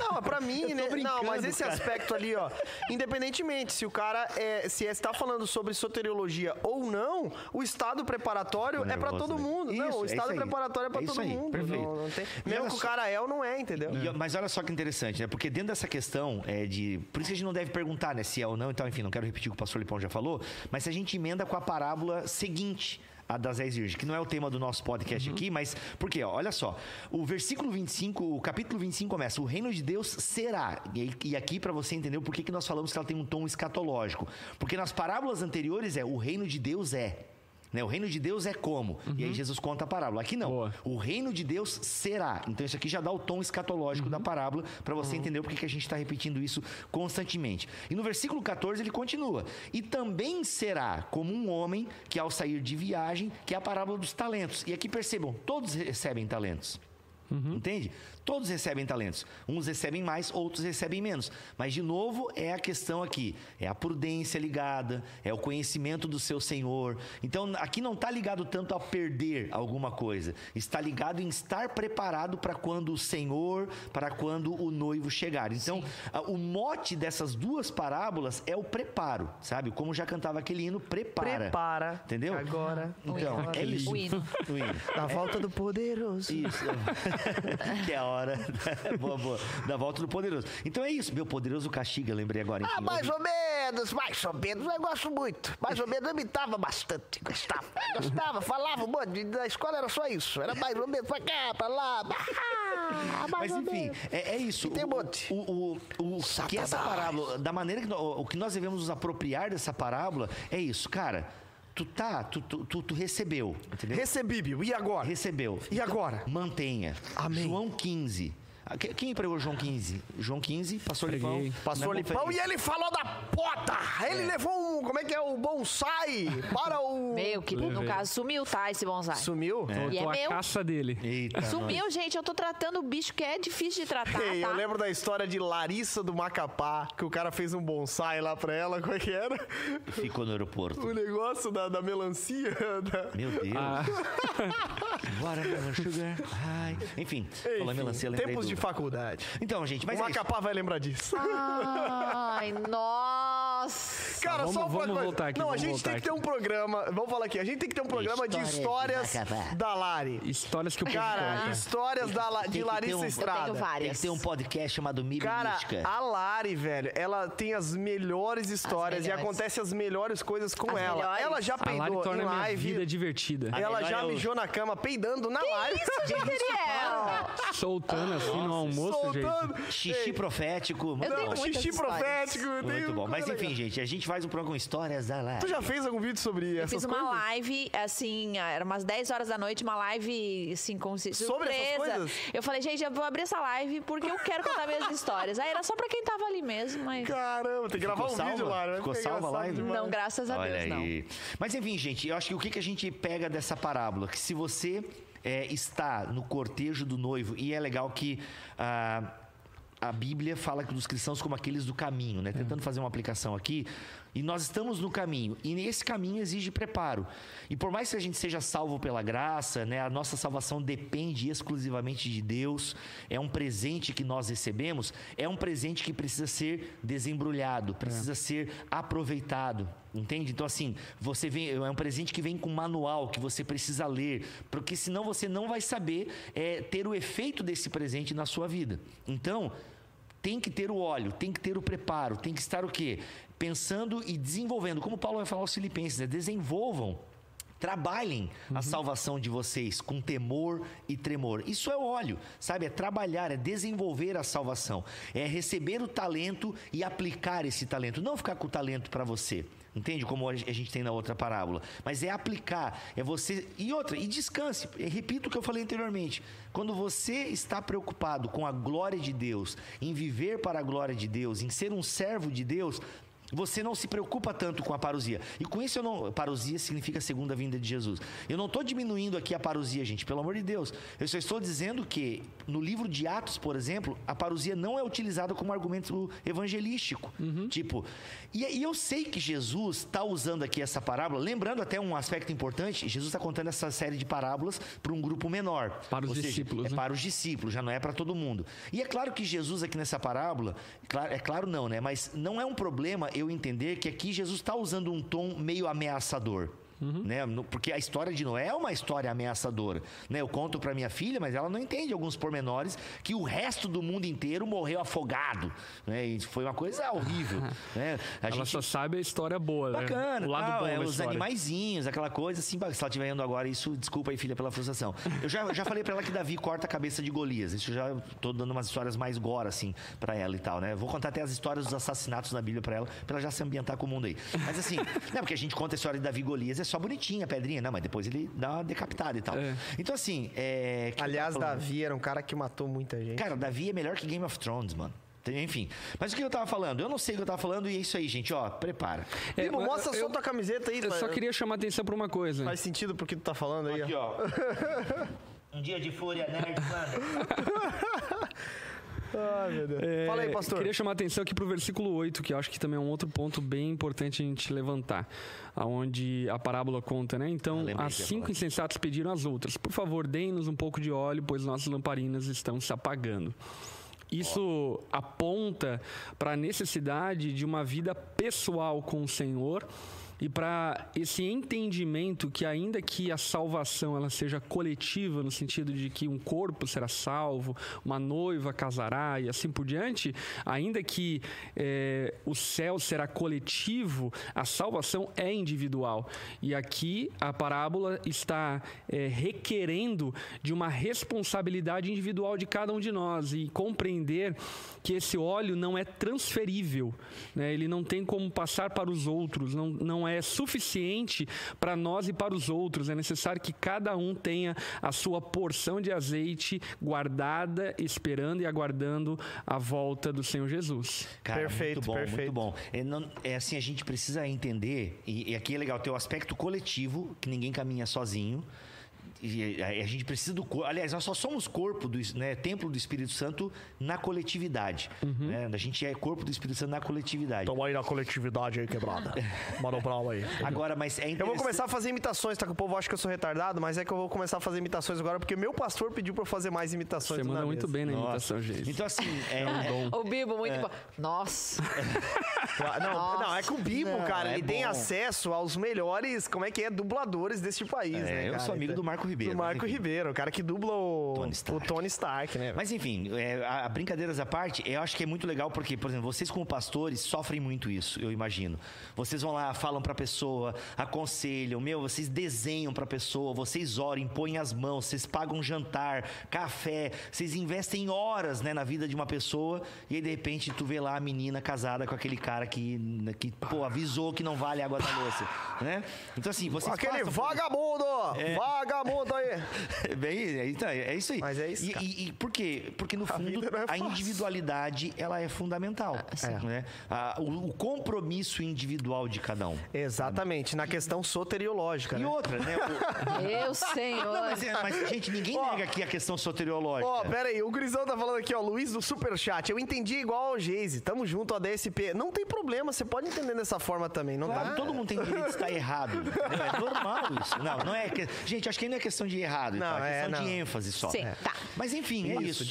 Não, é para mim, né? Não, mas esse aspecto ali, ó, independentemente se o cara se está falando sobre soteriologia ou não, o estado preparatório é para todo mundo. Isso, não, o estado preparatório é para todo mundo. Perfeito. Não tem... Mesmo que o cara é ou não é, entendeu? Mas olha só que interessante, né? Porque dentro dessa questão por isso que a gente não deve perguntar, né, se é ou não, então, enfim, não quero repetir o que o pastor Lipão já falou, mas se a gente emenda com a parábola seguinte, a das 10 virgens, que não é o tema do nosso podcast aqui, mas porque, ó, olha só, o versículo 25, o capítulo 25 começa: o reino de Deus será. E aqui, para você entender por que nós falamos que ela tem um tom escatológico, porque nas parábolas anteriores o reino de Deus é... O reino de Deus é como? E aí Jesus conta a parábola. Aqui não. Boa. O reino de Deus será. Então isso aqui já dá o tom escatológico da parábola, para você entender porque a gente está repetindo isso constantemente. E no versículo 14 ele continua: e também será como um homem que ao sair de viagem, que é a parábola dos talentos. E aqui percebam, todos recebem talentos. Entende? Todos recebem talentos. Uns recebem mais, outros recebem menos. Mas, de novo, é a questão aqui. É a prudência ligada, é o conhecimento do seu Senhor. Então, aqui não está ligado tanto a perder alguma coisa. Está ligado em estar preparado para quando o Senhor, para quando o noivo chegar. Então, o mote dessas duas parábolas é o preparo, sabe? Como já cantava aquele hino, prepara. Entendeu? Agora. Então, é isso. O hino. Na volta do poderoso. Isso. Que é a hora da volta do poderoso. Então é isso, meu poderoso castiga, lembrei agora. Enfim, mais ou menos, eu gosto muito. Mais ou menos, eu imitava bastante, gostava, falava um monte, na escola era só isso, era mais ou menos, pra cá, pra lá, mas enfim, é isso. E tem um monte. Que essa parábola, da maneira que o que nós devemos nos apropriar dessa parábola, é isso, cara. Tu recebeu, entendeu? Recebi, Bibo, e agora? Recebeu. E então, agora? Mantenha. Amém. João 15. Quem pregou João 15? João 15, pastor Lipão. Pastor Lipão, e ele falou da pota. Ele levou como é que é? O bonsai para o... Meu, que no caso sumiu, tá, esse bonsai. Sumiu? É. E é meu. A caça dele. Eita, sumiu, mano. Gente, eu tô tratando o bicho que é difícil de tratar, tá? Eu lembro da história de Larissa do Macapá, que o cara fez um bonsai lá pra ela, como é que era? Ficou no aeroporto. O negócio da melancia. Meu Deus. Sugar. Ai. Enfim, falou melancia, lembrei do... de faculdade. Então, gente, mas o Macapá vai lembrar disso. Ai, nossa! Cara, vamos, só pode... Vamos voltar aqui. Não, a gente tem que ter um programa... Vamos falar aqui. A gente tem que ter um programa de histórias da Lari. Histórias que o povo conta. Histórias de Larissa Estrada. Eu tenho várias. Tem que ter um podcast chamado Mídia Mística. Cara, a Lari, velho, ela tem as melhores histórias e acontece as melhores coisas com ela. Ela já peidou em live. A Lari torna a minha vida divertida. Ela já mijou na cama peidando na live. Que isso, Geiseriel? Soltando assim no almoço, gente. Xixi profético. Não, xixi profético. Muito bom. Mas enfim, gente, a gente faz um programa com histórias da Lari. Tu já fez algum vídeo sobre essas coisas? Eu fiz uma live, assim, era umas 10 horas da noite, uma live, assim, com surpresa. Sobre essas coisas? Eu falei, gente, eu vou abrir essa live porque eu quero contar minhas histórias. Aí era só pra quem tava ali mesmo, mas... Caramba, tem que gravar um vídeo, Lara. Ficou salva a live? Não, graças a Deus, não. Mas enfim, gente, eu acho que o que a gente pega dessa parábola? Que se você está no cortejo do noivo, e é legal que... A Bíblia fala que dos cristãos como aqueles do caminho, né? Tentando fazer uma aplicação aqui. E nós estamos no caminho. E esse caminho exige preparo. E por mais que a gente seja salvo pela graça, né? A nossa salvação depende exclusivamente de Deus. É um presente que nós recebemos. É um presente que precisa ser desembrulhado. Precisa ser aproveitado. Entende? Então assim, você vem, é um presente que vem com manual, que você precisa ler, porque senão você não vai saber ter o efeito desse presente na sua vida. Então, tem que ter o óleo, tem que ter o preparo, tem que estar o quê? Pensando e desenvolvendo, como Paulo vai falar aos Filipenses, né? Desenvolvam. Trabalhem a salvação de vocês com temor e tremor. Isso é óleo, sabe? É trabalhar, é desenvolver a salvação. É receber o talento e aplicar esse talento. Não ficar com o talento para você. Entende? Como a gente tem na outra parábola. Mas é aplicar, é você... E outra, e descanse. Eu repito o que eu falei anteriormente. Quando você está preocupado com a glória de Deus, em viver para a glória de Deus, em ser um servo de Deus... Você não se preocupa tanto com a parousia. E com isso eu não... Parousia significa a segunda vinda de Jesus. Eu não estou diminuindo aqui a parousia, gente. Pelo amor de Deus. Eu só estou dizendo que no livro de Atos, por exemplo, a parousia não é utilizada como argumento evangelístico. Tipo... E eu sei que Jesus está usando aqui essa parábola. Lembrando até um aspecto importante. Jesus está contando essa série de parábolas para um grupo menor. Para os discípulos. É para os discípulos. Já não é para todo mundo. E é claro que Jesus aqui nessa parábola... É claro não, né? Mas não é um problema... Eu entender que aqui Jesus está usando um tom meio ameaçador, né? Porque a história de Noé é uma história ameaçadora, né? Eu conto para minha filha, mas ela não entende alguns pormenores, que o resto do mundo inteiro morreu afogado, né? E foi uma coisa horrível, né? Ela só sabe a história boa, bacana, né? O lado bom, os animaizinhos, aquela coisa assim. Se ela estiver vendo agora isso, desculpa aí, filha, pela frustração. Eu já falei para ela que Davi corta a cabeça de Golias. Isso eu já tô dando umas histórias mais gore assim para ela e tal, né? Vou contar até as histórias dos assassinatos na Bíblia para ela já se ambientar com o mundo aí. Mas assim, não, porque a gente conta a história de Davi e Golias é só bonitinha, pedrinha, não, mas depois ele dá uma decapitada e tal. Então assim, aliás, Davi era um cara que matou muita gente. Cara, Davi é melhor que Game of Thrones, mano. Enfim, mas o que eu tava falando? Eu não sei o que eu tava falando e é isso aí, gente, ó, prepara. Bibo, mostra só tua camiseta aí. Eu só queria chamar a atenção pra uma coisa. Faz sentido porque tu tá falando aí, aqui, ó. Um dia de fúria, nerd, mano. Ai, meu Deus. Fala aí, pastor. Queria chamar a atenção aqui para o versículo 8, que eu acho que também é um outro ponto bem importante a gente levantar, onde a parábola conta, né? Então, as 5 insensatos pediram às outras: por favor, deem-nos um pouco de óleo, pois nossas lamparinas estão se apagando. Isso aponta para a necessidade de uma vida pessoal com o Senhor e para esse entendimento que, ainda que a salvação ela seja coletiva, no sentido de que um corpo será salvo, uma noiva casará e assim por diante, ainda que o céu será coletivo, a salvação é individual. E aqui a parábola está requerendo de uma responsabilidade individual de cada um de nós e compreender que esse óleo não é transferível, né? Ele não tem como passar para os outros, não é suficiente para nós e para os outros. É necessário que cada um tenha a sua porção de azeite guardada, esperando e aguardando a volta do Senhor Jesus. Cara, perfeito, muito bom, perfeito. Muito bom. É assim, a gente precisa entender, e aqui é legal ter o aspecto coletivo, que ninguém caminha sozinho. E a gente precisa do corpo. Aliás, nós só somos corpo, templo do Espírito Santo na coletividade. Uhum. Né? A gente é corpo do Espírito Santo na coletividade. Toma aí na coletividade aí, quebrada. Mano Brown aí. Agora, mas é interessante... Eu vou começar a fazer imitações, tá? Que o povo acha que eu sou retardado, mas é que eu vou começar a fazer imitações agora, porque meu pastor pediu pra eu fazer mais imitações. Você manda muito bem na imitação, gente. Então, assim... O Bibo, muito bom. Nossa. Não, é que o Bibo, cara, ele tem acesso aos melhores, dubladores deste país, né, cara? Eu sou amigo do Marco Ribeiro. O cara que dubla o Tony Stark, né? Mas enfim, brincadeiras à parte, eu acho que é muito legal porque, por exemplo, vocês como pastores sofrem muito isso, eu imagino. Vocês vão lá, falam pra pessoa, aconselham, vocês desenham pra pessoa, vocês orem, põem as mãos, vocês pagam jantar, café, vocês investem horas, né, na vida de uma pessoa e aí, de repente, tu vê lá a menina casada com aquele cara que avisou que não vale água da louça, né? Então, assim, vocês aquele vagabundo! Vagabundo aí! Bem, então, é isso aí. Mas é isso, e por quê? Porque, no fundo, a individualidade, ela é fundamental. Né? O compromisso individual de cada um. Exatamente. Sabe? Na questão soteriológica. Outra, né? Meu Senhor! Não, mas, gente, ninguém nega aqui a questão soteriológica. Pera aí. O Grisão tá falando aqui, Luiz do Superchat. Eu entendi igual ao Geise. Tamo junto, ADSP. Não tem problema. Você pode entender dessa forma também. Não tá? Todo mundo tem direito de estar errado. É normal isso. Não é... Gente, acho que não é questão de errado. É questão de ênfase só. Sim, tá. Mas enfim, é isso.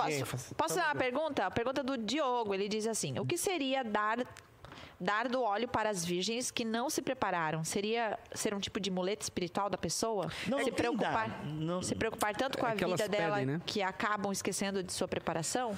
Posso dar uma pergunta? A pergunta do Diogo, ele diz assim: o que seria dar do óleo para as virgens que não se prepararam? Seria ser um tipo de muleta espiritual da pessoa? Se preocupar tanto com a vida dela, pedem, né? Que acabam esquecendo de sua preparação?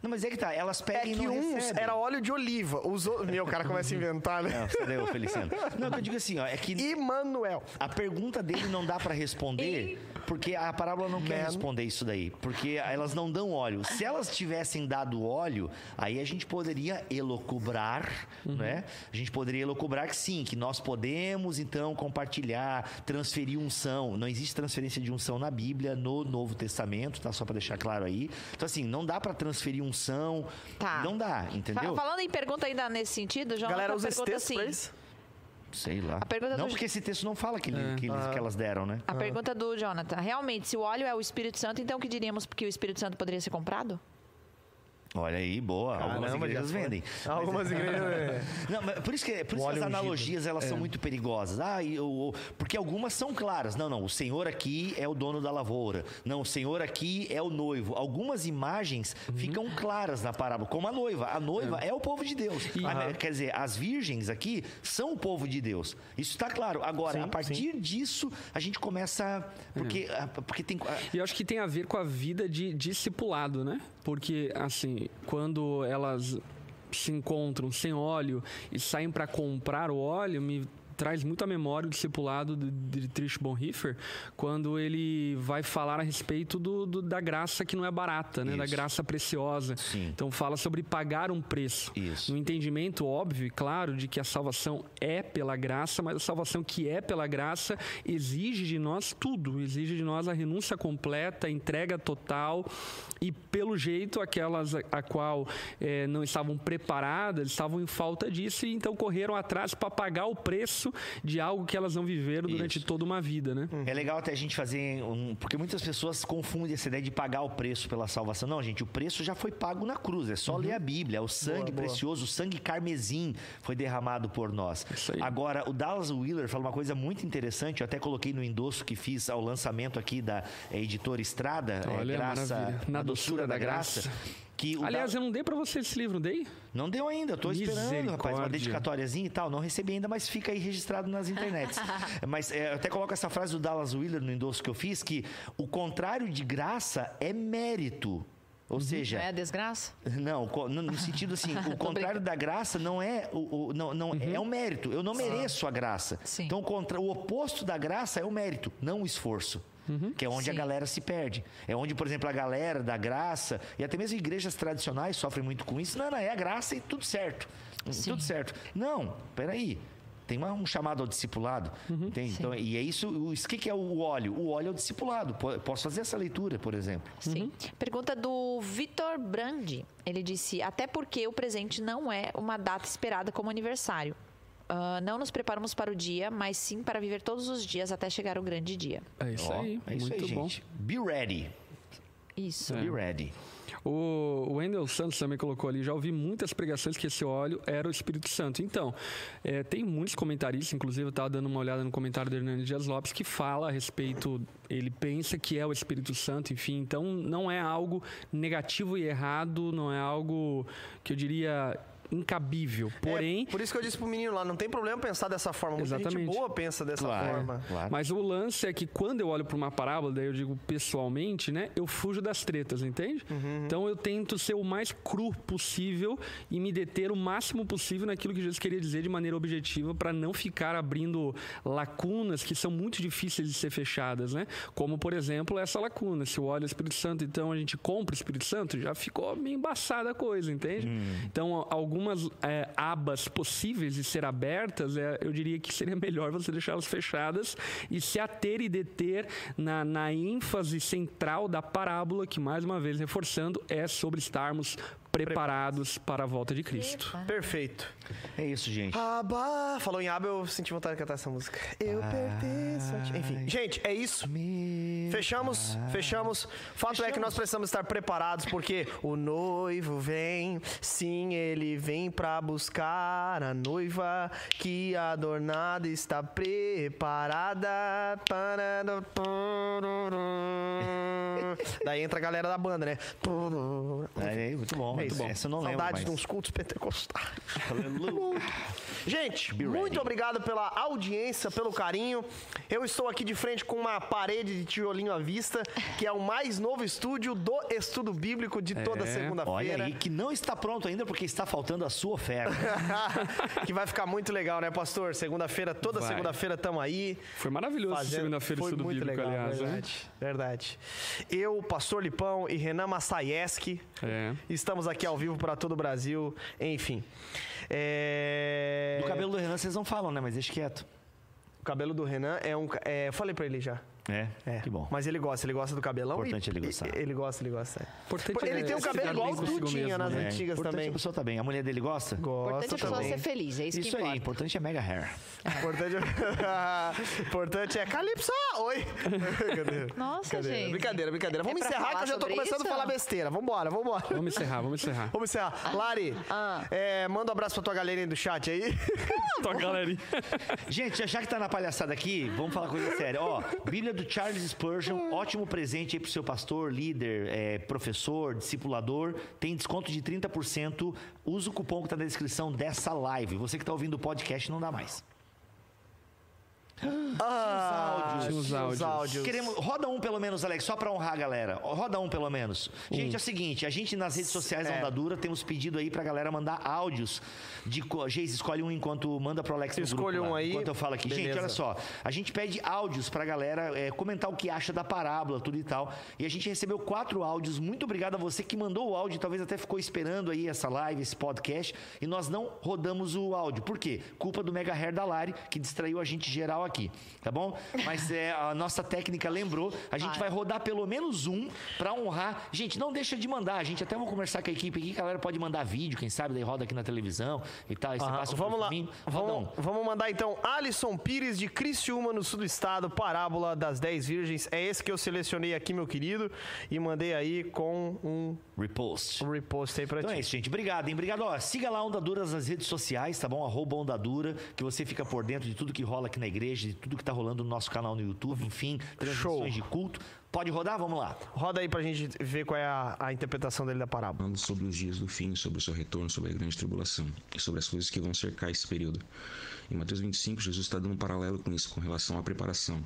Não, mas é que tá, elas pedem que uns recebem. Era óleo de oliva. O cara começa a inventar, né? Não, você deu, Feliciano. Não, eu digo assim, é que... Emmanuel. A pergunta dele não dá pra responder, porque a parábola não quer responder isso daí. Porque elas não dão óleo. Se elas tivessem dado óleo, aí a gente poderia elocubrar, né? A gente poderia elocubrar que sim, que nós podemos, então, compartilhar, transferir unção. Não existe transferência de unção na Bíblia, no Novo Testamento, tá? Só pra deixar claro aí. Então, assim, não dá pra transferir unção, não dá, entendeu? Falando em pergunta ainda nesse sentido, João, galera, usa esse texto pra isso? Sei lá. Porque esse texto não fala que elas deram, né? A pergunta do Jonathan. Realmente, se o óleo é o Espírito Santo, então que diríamos que o Espírito Santo poderia ser comprado? Olha aí, boa. Algumas igrejas vendem. Algumas igrejas vendem. Não, mas por isso que as analogias, elas são muito perigosas. Porque algumas são claras. Não, o Senhor aqui é o dono da lavoura. Não, o Senhor aqui é o noivo. Algumas imagens ficam claras na parábola, como a noiva. A noiva é o povo de Deus. Quer dizer, as virgens aqui são o povo de Deus. Isso está claro. Agora, a partir disso, a gente começa... Porque tem... E eu acho que tem a ver com a vida de discipulado, né? Porque, assim... Quando elas se encontram sem óleo e saem para comprar o óleo, me traz muito à memória o discipulado de Trish Bonhoeffer, quando ele vai falar a respeito da graça que não é barata, né? Da graça preciosa. Sim. Então fala sobre pagar um preço. Isso. No entendimento óbvio e claro de que a salvação é pela graça, mas a salvação que é pela graça exige de nós tudo, exige de nós a renúncia completa, a entrega total, e pelo jeito aquelas a qual não estavam preparadas, estavam em falta disso e então correram atrás para pagar o preço de algo que elas não viveram durante toda uma vida, né? É legal até a gente fazer porque muitas pessoas confundem essa ideia de pagar o preço pela salvação. Não, gente, o preço já foi pago na cruz, é só ler a Bíblia. O sangue precioso, o sangue carmesim foi derramado por nós. Agora, o Dallas Willard fala uma coisa muito interessante, eu até coloquei no endosso que fiz ao lançamento aqui da editora Estrada, Na doçura da graça. Aliás, eu não dei pra você esse livro, não dei? Não deu ainda, tô esperando, rapaz, uma dedicatóriazinha e tal, não recebi ainda, mas fica aí registrado nas internets. Mas eu até coloco essa frase do Dallas Willard no endosso que eu fiz, que o contrário de graça é mérito. Ou seja... Não é desgraça? Não, no sentido assim, o contrário da graça não é é o mérito. Eu não mereço a graça. Sim. Então, o oposto da graça é o mérito, não o esforço. Que é onde a galera se perde. É onde, por exemplo, a galera da graça, e até mesmo igrejas tradicionais sofrem muito com isso. Não, é a graça e tudo certo. Sim. Tudo certo. Não, peraí. Tem um chamado ao discipulado. Então, e é isso. O que é o óleo? O óleo é o discipulado. Posso fazer essa leitura, por exemplo. Sim. Pergunta do Vitor Brandi. Ele disse: até porque o presente não é uma data esperada como aniversário. não nos preparamos para o dia, mas sim para viver todos os dias até chegar o grande dia. É isso aí, é isso muito aí, bom. Gente. Be ready. Isso. É. Be ready. O Wendel Santos também colocou ali, já ouvi muitas pregações que esse óleo era o Espírito Santo. Então, tem muitos comentaristas, inclusive eu estava dando uma olhada no comentário do Hernani Dias Lopes, que fala a respeito, ele pensa que é o Espírito Santo, enfim. Então, não é algo negativo e errado, não é algo que eu diria... incabível, porém... por isso que eu disse pro menino lá, não tem problema pensar dessa forma. Muita exatamente. Gente boa pensa dessa claro, forma. Claro. Mas o lance é que quando eu olho para uma parábola, daí eu digo pessoalmente, né? Eu fujo das tretas, entende? Uhum. Então eu tento ser o mais cru possível e me deter o máximo possível naquilo que Jesus queria dizer de maneira objetiva para não ficar abrindo lacunas que são muito difíceis de ser fechadas, né? Como, por exemplo, essa lacuna. Se eu olho o Espírito Santo, então a gente compra o Espírito Santo, já ficou meio embaçada a coisa, entende? Então, algumas abas possíveis de ser abertas, eu diria que seria melhor você deixá-las fechadas e se ater e deter na ênfase central da parábola, que, mais uma vez, reforçando, é sobre estarmos preparados para a volta de Cristo. Epa. Perfeito. É isso, gente. Aba. Falou em aba, eu senti vontade de cantar essa música. Eu pertenço a ti. Enfim, gente, é isso. Fechamos. Fato é que nós precisamos estar preparados, porque o noivo vem. Sim, ele vem pra buscar a noiva que adornada está preparada. Daí entra a galera da banda, né? É, muito bom. Muito bom. Essa eu não lembro. Saudades de uns cultos pentecostais. Gente, muito obrigado pela audiência, pelo carinho. Eu estou aqui de frente com uma parede de tijolinho à vista, que é o mais novo estúdio do Estudo Bíblico de toda segunda-feira. Olha aí, que não está pronto ainda porque está faltando a sua oferta. Que vai ficar muito legal, né, pastor? Segunda-feira, toda segunda-feira estamos aí. Foi maravilhoso segunda-feira o Estudo Bíblico, legal, aliás. Verdade, é? Verdade. Eu, pastor Lipão e Renan Masayeski estamos aqui ao vivo para todo o Brasil. Enfim. Do cabelo do Renan vocês não falam, né? Mas deixa quieto. O cabelo do Renan é um... eu falei pra ele já. Que bom. Mas ele gosta do cabelão. Importante ele gostar. Ele gosta. Ele tem um cabelo igual o Dudinha nas antigas também. Importante a pessoa também. A mulher dele gosta? Gosta. Importante a pessoa ser feliz, é isso que importa. Isso aí, importante é mega hair. Importante é Calypso! Oi! Nossa, gente. Brincadeira. Vamos encerrar que eu já tô começando a falar besteira. Vambora. Vamos encerrar. Lari, manda um abraço pra tua galerinha do chat aí. Tua galerinha. Gente, já que tá na palhaçada aqui, vamos falar coisa séria. Ó, Bíblia do Charles Spurgeon, ótimo presente aí pro seu pastor, líder, professor, discipulador, tem desconto de 30%, usa o cupom que tá na descrição dessa live, você que tá ouvindo o podcast não dá mais. Os áudios. Queremos, roda um pelo menos, Alex, só pra honrar a galera. Roda um pelo menos. Gente, é o seguinte, a gente nas redes sociais da Ondadura temos pedido aí pra galera mandar áudios de... Geis, escolhe um enquanto manda pro Alex no grupo. Escolhe um aí. Enquanto eu falo aqui. Beleza. Gente, olha só, a gente pede áudios pra galera comentar o que acha da parábola, tudo e tal. E a gente recebeu 4 áudios. Muito obrigado a você que mandou o áudio, talvez até ficou esperando aí essa live, esse podcast. E nós não rodamos o áudio. Por quê? Culpa do mega hair da Lari, que distraiu a gente geral aqui, tá bom? Mas a nossa técnica lembrou, a gente vai rodar pelo menos um pra honrar. Gente, não deixa de mandar, a gente até vou conversar com a equipe aqui, a galera pode mandar vídeo, quem sabe, daí roda aqui na televisão e tal. Aí passa vamos lá, vamos mandar então Alisson Pires de Criciúma, no sul do estado, parábola das 10 virgens, é esse que eu selecionei aqui, meu querido, e mandei aí com um repost. Um repost aí pra então ti. É isso, gente, obrigado, hein? Obrigado, ó, siga lá Ondaduras nas redes sociais, tá bom? @Ondadura, que você fica por dentro de tudo que rola aqui na igreja, de tudo que tá rolando no nosso canal no YouTube, enfim, transmissões de culto. Pode rodar? Vamos lá. Roda aí pra gente ver qual é a interpretação dele da parábola. Falando sobre os dias do fim, sobre o seu retorno, sobre a grande tribulação e sobre as coisas que vão cercar esse período. Em Mateus 25, Jesus está dando um paralelo com isso, com relação à preparação.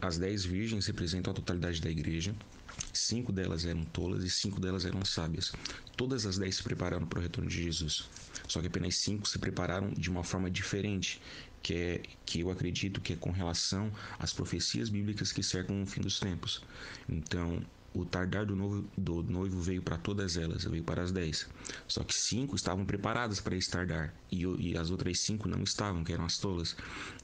As 10 virgens representam a totalidade da igreja. 5 delas eram tolas e 5 delas eram sábias. Todas as 10 se prepararam para o retorno de Jesus. Só que apenas 5 se prepararam de uma forma diferente, que eu acredito que é com relação às profecias bíblicas que cercam o fim dos tempos. Então, o tardar do noivo veio para todas elas, veio para as 10. Só que 5 estavam preparadas para esse tardar e as outras 5 não estavam, que eram as tolas.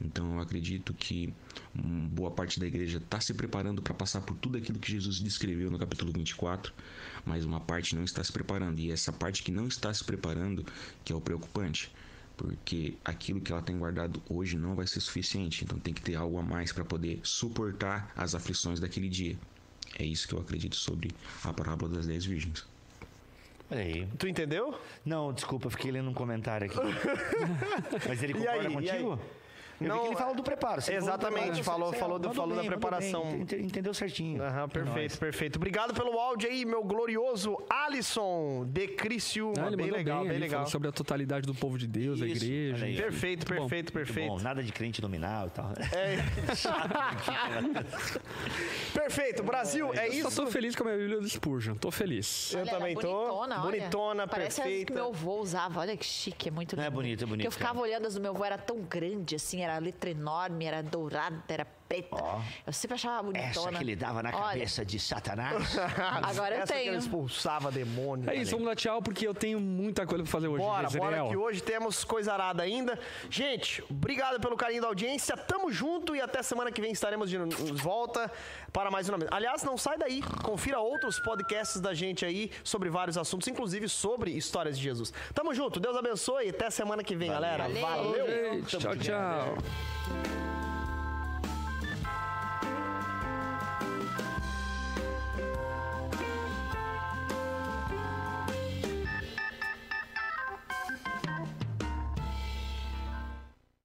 Então eu acredito que boa parte da igreja está se preparando para passar por tudo aquilo que Jesus descreveu no capítulo 24, mas uma parte não está se preparando. E essa parte que não está se preparando que é o preocupante. porque aquilo que ela tem guardado hoje não vai ser suficiente, então tem que ter algo a mais para poder suportar as aflições daquele dia. É isso que eu acredito sobre a parábola das 10 virgens. Aí. Tu entendeu? Não, desculpa, eu fiquei lendo um comentário aqui. Mas ele concorda contigo? Eu não, vi que ele fala do preparo. Exatamente, falou da preparação. Bem, entendeu certinho. Aham, perfeito, perfeito. Obrigado pelo áudio aí, meu glorioso Alisson de Criciúma. Bem legal, bem legal. Falou sobre a totalidade do povo de Deus, isso, a igreja. Aí, perfeito, perfeito, bom, perfeito. Bom, nada de crente nominal e tal. É. Chato, perfeito, Brasil, é isso. Eu só tô feliz com a minha Bíblia do Spurgeon, tô feliz. Olha, eu também tô. Bonitona, olha. Bonitona, parece perfeita. Parece que meu avô usava, olha que chique, é muito lindo. É bonito, é bonito. Eu ficava olhando as do meu avô, era tão grande assim, era letra enorme, era dourada, era preta. Oh. Eu sempre achava bonitona. Essa que ele dava na cabeça de Satanás. Agora eu tenho. Que ele expulsava demônio. É isso, vamos lá, tchau, porque eu tenho muita coisa pra fazer hoje. Bora, bora, que hoje temos coisa arada ainda. Gente, obrigado pelo carinho da audiência. Tamo junto e até semana que vem estaremos de volta para mais uma vez. Aliás, não sai daí. Confira outros podcasts da gente aí sobre vários assuntos, inclusive sobre histórias de Jesus. Tamo junto. Deus abençoe e até semana que vem, galera. Valeu. Valeu. Tchau, tchau. Tchau.